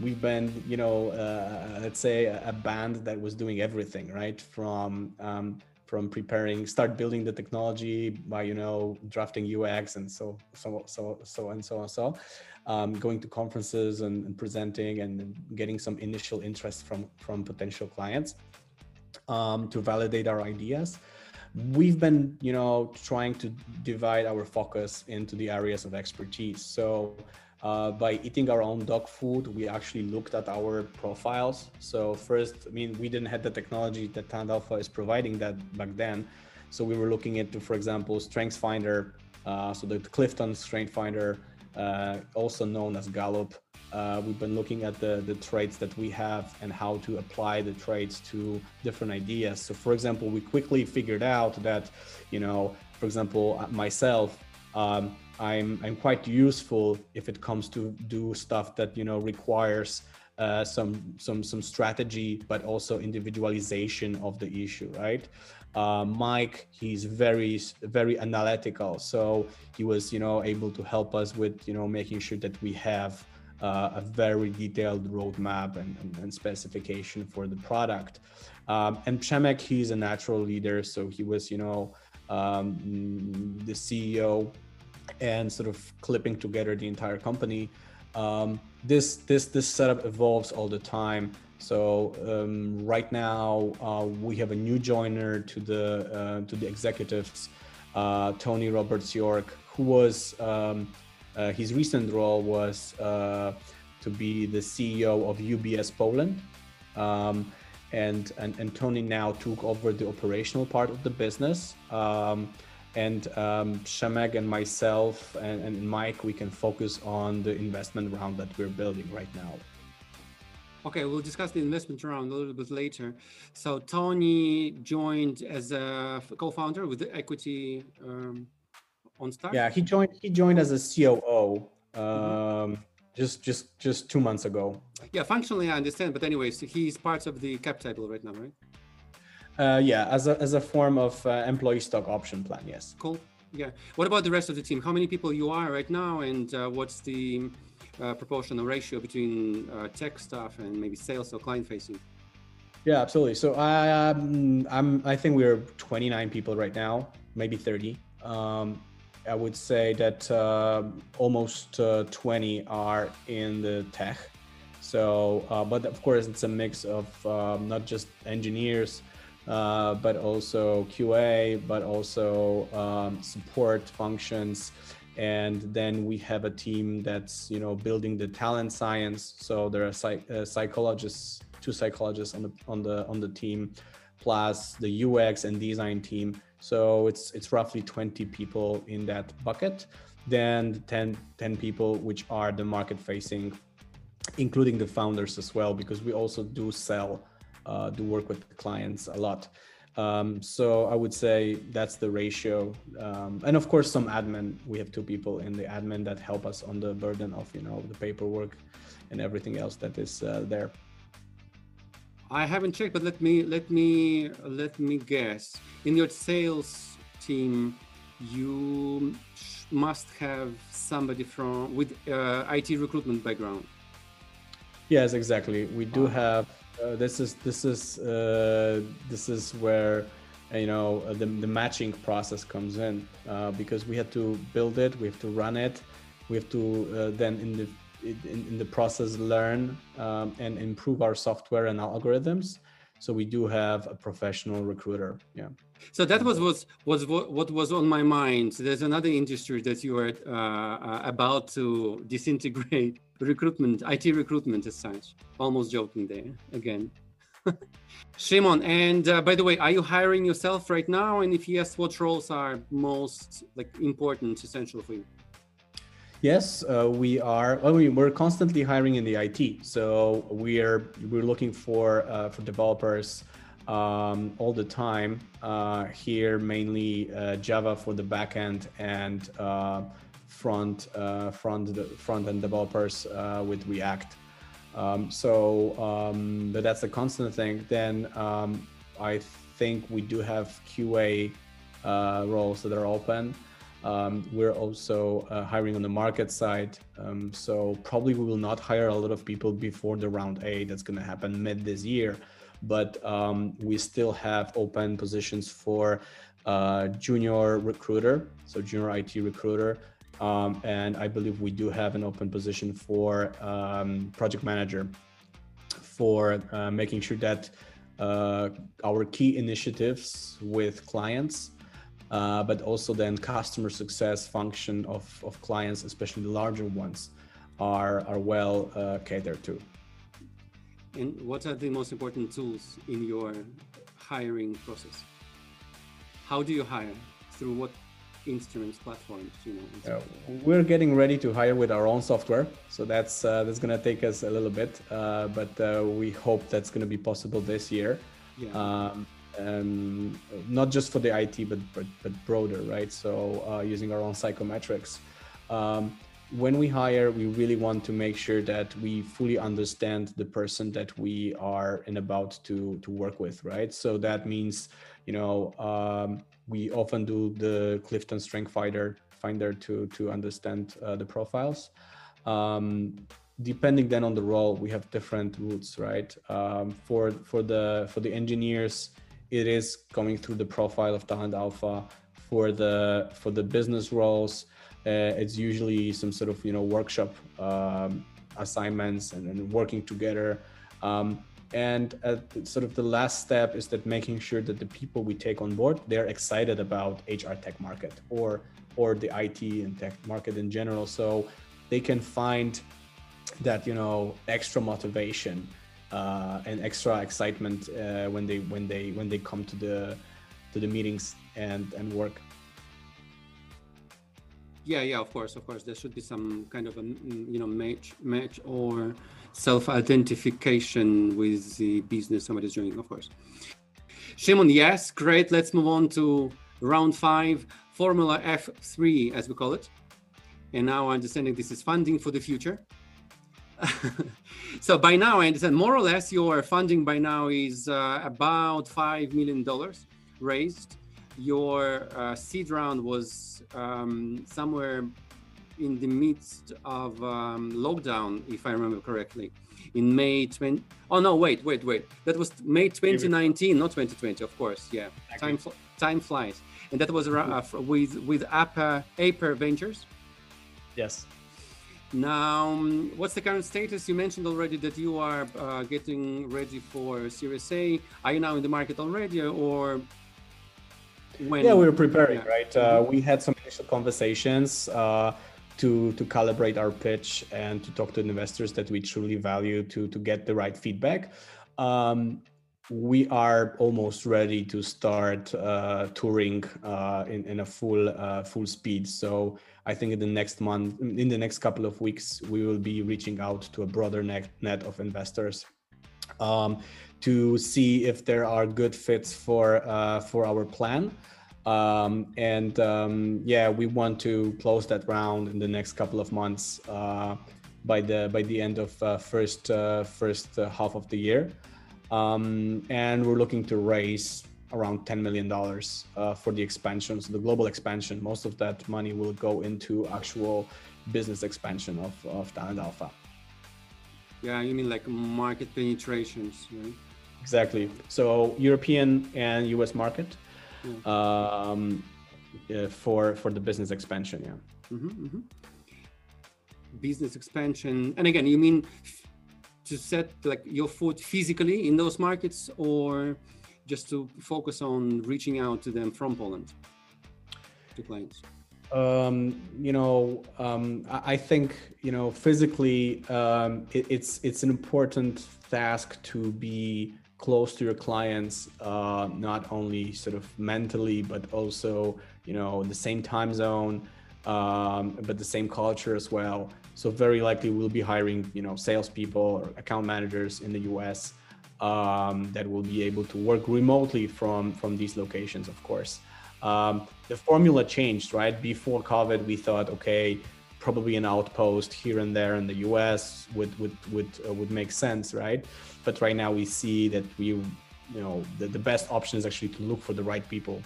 we've been, you know, uh, let's say a, a band that was doing everything, right? From um, from preparing, start building the technology by, you know, drafting U X and so so so so and so and so, um, going to conferences and, and presenting and getting some initial interest from from potential clients. Um, to validate our ideas. We've been, you know, trying to divide our focus into the areas of expertise. So uh, by eating our own dog food, we actually looked at our profiles. So first, I mean, we didn't have the technology that Talent Alpha is providing that back then. So we were looking into, for example, StrengthsFinder, uh, so the Clifton StrengthsFinder, uh, also known as Gallup. Uh, we've been looking at the, the traits that we have and how to apply the traits to different ideas. So, for example, we quickly figured out that, you know, for example, myself, um, I'm, I'm quite useful if it comes to do stuff that, you know, requires uh, some, some, some strategy, but also individualization of the issue, right? Uh, Mike, he's very, very analytical. So he was, you know, able to help us with, you know, making sure that we have Uh, a very detailed roadmap and, and, and specification for the product. Um, and Przemek, he's a natural leader. So he was, you know, um, the C E O and sort of clipping together the entire company. Um, this, this, this setup evolves all the time. So um, right now uh, we have a new joiner to the, uh, to the executives, uh, Tony Roberts York, who was, um, Uh, his recent role was uh, to be the C E O of U B S Poland. Um, and, and, and Tony now took over the operational part of the business. Um, and um, Przemek and myself and, and Mike, we can focus on the investment round that we're building right now. Okay, we'll discuss the investment round a little bit later. So Tony joined as a co-founder with the equity um... on start? Yeah, he joined. He joined as a C O O um, mm-hmm. just just just two months ago. Yeah, functionally I understand, but anyways, he's part of the cap table right now, right? Uh, yeah, as a as a form of uh, employee stock option plan. Yes. Cool. Yeah. What about the rest of the team? How many people you are right now, and uh, what's the uh, proportional ratio between uh, tech staff and maybe sales or client facing? Yeah, absolutely. So I um, I'm I think we're twenty-nine people right now, maybe thirty. Um, I would say that uh, almost uh, twenty are in the tech. So, uh, but of course it's a mix of um, not just engineers, uh, but also Q A, but also um, support functions. And then we have a team that's, you know, building the talent science. So there are psych uh, psychologists, two psychologists on the, on the, on the team, plus the U X and design team. So it's it's roughly twenty people in that bucket, then ten, ten people which are the market facing, including the founders as well, because we also do sell, uh, do work with clients a lot. Um, so I would say that's the ratio. Um, and of course, some admin, we have two people in the admin that help us on the burden of, you know, the paperwork and everything else that is uh, there. I haven't checked, but let me let me let me guess. In your sales team, you must have somebody from with uh, I T recruitment background. Yes, exactly. We do have. Uh, this is this is uh, this is where you know the, the matching process comes in uh, because we have to build it, we have to run it, we have to uh, then in the. In, in the process learn um, and improve our software and algorithms. So we do have a professional recruiter. Yeah. So that was what was what was on my mind. So there's another industry that you are uh, about to disintegrate, recruitment, I T recruitment as such. Almost joking there again. Szymon, and uh, by the way, are you hiring yourself right now? And if yes, what roles are most like important, essential for you? Yes, uh, we are. I mean, we're constantly hiring in the I T, so we're we're looking for uh, for developers um, all the time. Uh, here, mainly uh, Java for the backend and uh, front uh, front front end developers uh, with React. Um, so um, but that's a constant thing. Then um, I think we do have Q A uh, roles that are open. Um, we're also uh, hiring on the market side. Um, so probably we will not hire a lot of people before the round A that's going to happen mid this year. But um, we still have open positions for uh, junior recruiter, so junior I T recruiter. Um, and I believe we do have an open position for um, project manager for uh, making sure that uh, our key initiatives with clients, uh, but also then customer success function of, of clients, especially the larger ones, are, are well uh, catered to. And what are the most important tools in your hiring process? How do you hire? Through what instruments, platforms, you know? Uh, we're getting ready to hire with our own software, so that's uh, that's going to take us a little bit, uh, but uh, we hope that's going to be possible this year. Yeah. Um, and not just for the I T, but but, but broader, right? So uh, using our own psychometrics. Um, when we hire, we really want to make sure that we fully understand the person that we are in about to to work with, right? So that means, you know, um, we often do the Clifton StrengthsFinder finder to, to understand uh, the profiles. Um, depending then on the role, we have different routes, right? Um, for, for, the, for the engineers, it is going through the profile of Talent Alpha. For the, for the business roles, uh, it's usually some sort of, you know, workshop um, assignments and, and working together. Um, And at the, sort of the last step is that making sure that the people we take on board, they're excited about H R tech market or or the I T and tech market in general, so they can find that, you know, extra motivation uh, and extra excitement uh, when they when they when they come to the to the meetings and and work. Yeah, yeah, of course, of course. There should be some kind of a, you know, match, match or self-identification with the business somebody's doing, of course. Szymon, yes, great. Let's move on to round five, Formula F three, as we call it. And now I understanding this is funding for the future. So by now, I understand more or less your funding by now is uh, about five million dollars raised. Your uh, seed round was um, somewhere in the midst of um, lockdown, if I remember correctly, in May twenty. Oh no, wait, wait, wait. That was May twenty nineteen, not twenty twenty, of course. Yeah, exactly. time fl time flies, and that was uh, with with Aper Aper Ventures. Yes. Now, what's the current status? You mentioned already that you are uh, getting ready for Series A. Are you now in the market already, or? When, yeah, we were preparing, yeah. Right? Uh, we had some initial conversations uh, to to calibrate our pitch and to talk to investors that we truly value to to get the right feedback. Um, we are almost ready to start uh, touring uh, in in a full uh, full speed. So I think in the next month, in the next couple of weeks, we will be reaching out to a broader net net of investors. Um, to see if there are good fits for uh, for our plan, um, and um, yeah, we want to close that round in the next couple of months uh, by the by the end of uh, first uh, first uh, half of the year, um, and we're looking to raise around ten million dollars uh, for the expansion, so the global expansion. Most of that money will go into actual business expansion of of Talent Alpha. Yeah, you mean like market penetrations, right? Exactly. So European and U S market, yeah. um, yeah, for for the business expansion, yeah. Mm-hmm, mm-hmm. Business expansion, and again, you mean to set like your foot physically in those markets, or just to focus on reaching out to them from Poland to clients? Um, you know, um, I think, you know, physically, um, it, it's, it's an important task to be close to your clients, uh, not only sort of mentally, but also, you know, the same time zone, um, but the same culture as well. So very likely we'll be hiring, you know, salespeople or account managers in the U S um, that will be able to work remotely from, from these locations, of course. Um, the formula changed, right? Before COVID, we thought, okay, probably an outpost here and there in the U S would would would uh, would make sense, right? But right now we see that we, you know, the, the best option is actually to look for the right people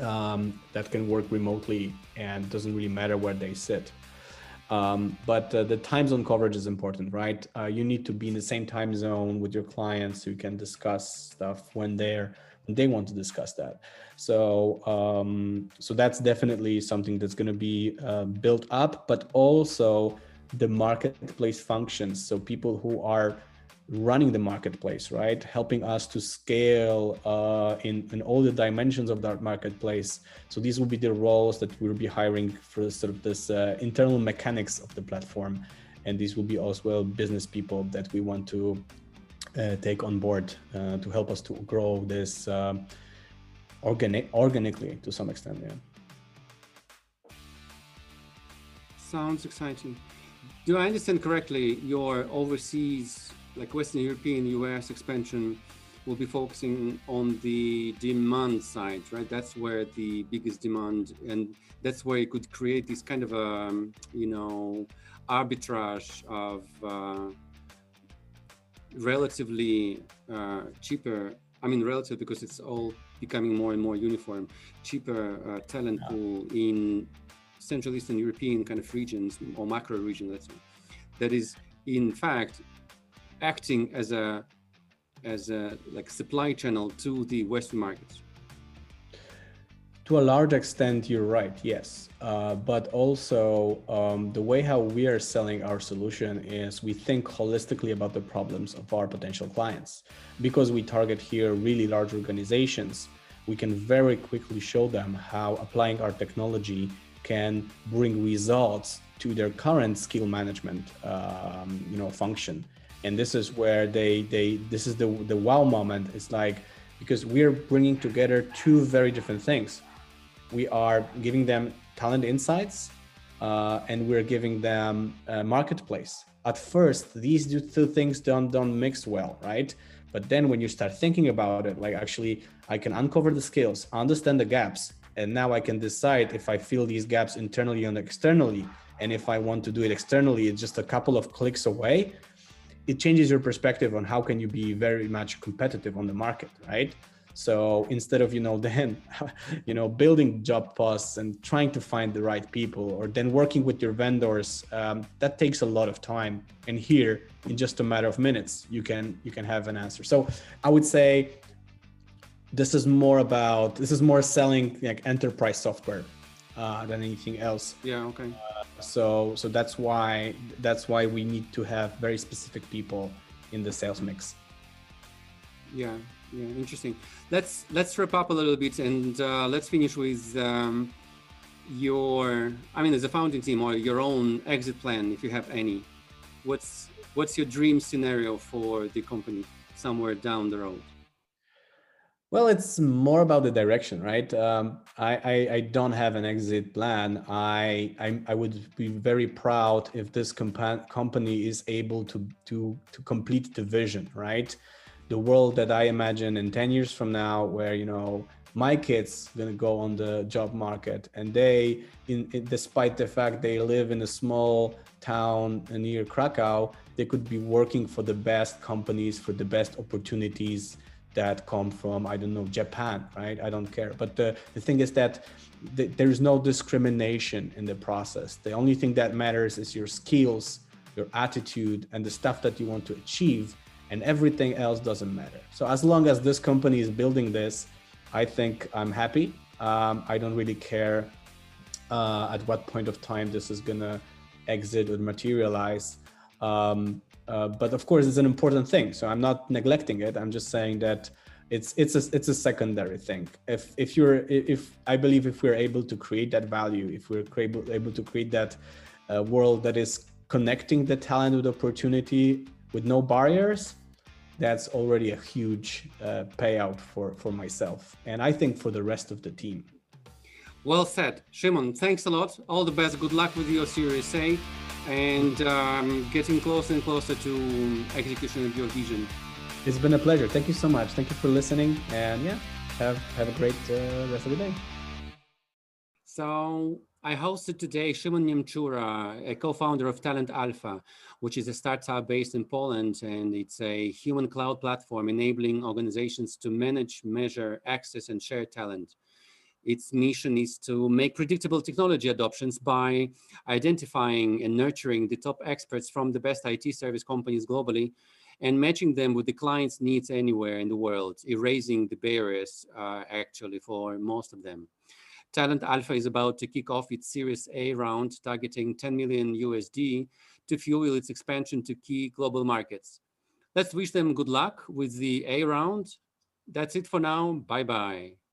um, that can work remotely, and it doesn't really matter where they sit. Um, but uh, the time zone coverage is important, right? Uh, you need to be in the same time zone with your clients so you can discuss stuff when they're they want to discuss that. So um, so that's definitely something that's going to be uh, built up, but also the marketplace functions. So people who are running the marketplace, right? Helping us to scale uh, in, in all the dimensions of that marketplace. So these will be the roles that we'll be hiring for sort of this uh, internal mechanics of the platform. And these will be as well business people that we want to Uh, take on board uh, to help us to grow this um, organic organically to some extent. Yeah. Sounds exciting. Do I understand correctly? Your overseas, like Western European, U S expansion will be focusing on the demand side, right? That's where the biggest demand, and that's where you could create this kind of a, um, you know, arbitrage of Uh, relatively uh, cheaper, I mean relative because it's all becoming more and more uniform, cheaper uh, talent yeah. pool in Central Eastern European kind of regions or macro region, let's say, that is in fact acting as a as a like supply channel to the Western markets. To a large extent, you're right, yes. Uh, but also um, the way how we are selling our solution is we think holistically about the problems of our potential clients. Because we target here really large organizations, we can very quickly show them how applying our technology can bring results to their current skill management um, you know, function. And this is where they, they this is the, the wow moment. It's like, because we're bringing together two very different things. We are giving them talent insights uh, and we're giving them a marketplace. At first, these two things don't, don't mix well, right? But then when you start thinking about it, like actually, I can uncover the skills, understand the gaps, and now I can decide if I fill these gaps internally and externally. And if I want to do it externally, it's just a couple of clicks away. It changes your perspective on how can you be very much competitive on the market, right? So instead of, you know, then, you know, building job posts and trying to find the right people, or then working with your vendors, um, that takes a lot of time. And here, in just a matter of minutes, you can you can have an answer. So I would say this is more about this is more selling like enterprise software uh, than anything else. Yeah. Okay. Uh, so so that's why that's why we need to have very specific people in the sales mix. Yeah. Yeah, interesting. Let's let's wrap up a little bit and uh, let's finish with um, your, I mean, as a founding team or your own exit plan, if you have any. What's what's your dream scenario for the company somewhere down the road? Well, it's more about the direction, right? Um, I, I I don't have an exit plan. I I, I would be very proud if this compa- company is able to to to complete the vision, right? The world that I imagine in ten years from now, where, you know, my kids gonna go on the job market, and they, in, in, despite the fact they live in a small town near Krakow, they could be working for the best companies, for the best opportunities that come from, I don't know, Japan, right? I don't care. But the, the thing is that th- there is no discrimination in the process. The only thing that matters is your skills, your attitude, and the stuff that you want to achieve. And everything else doesn't matter. So as long as this company is building this, I think I'm happy. Um, I don't really care uh, at what point of time this is gonna exit or materialize. Um, uh, but of course, it's an important thing. So I'm not neglecting it. I'm just saying that it's it's a, it's a secondary thing. If if you're if I believe if we're able to create that value, if we're able able to create that uh, world that is connecting the talent with opportunity, with no barriers, that's already a huge uh, payout for, for myself, and I think for the rest of the team. Well said, Szymon. Thanks a lot. All the best. Good luck with your Series A, and um, getting closer and closer to execution of your vision. It's been a pleasure. Thank you so much. Thank you for listening, and yeah, have, have a great uh, rest of the day. So I hosted today Szymon Niemczura, a co-founder of Talent Alpha, which is a startup based in Poland, and it's a human cloud platform enabling organizations to manage, measure, access, and share talent. Its mission is to make predictable technology adoptions by identifying and nurturing the top experts from the best I T service companies globally and matching them with the client's needs anywhere in the world, erasing the barriers uh, actually for most of them. Talent Alpha is about to kick off its Series A round, targeting ten million U S D to fuel its expansion to key global markets. Let's wish them good luck with the A round. That's it for now. Bye-bye.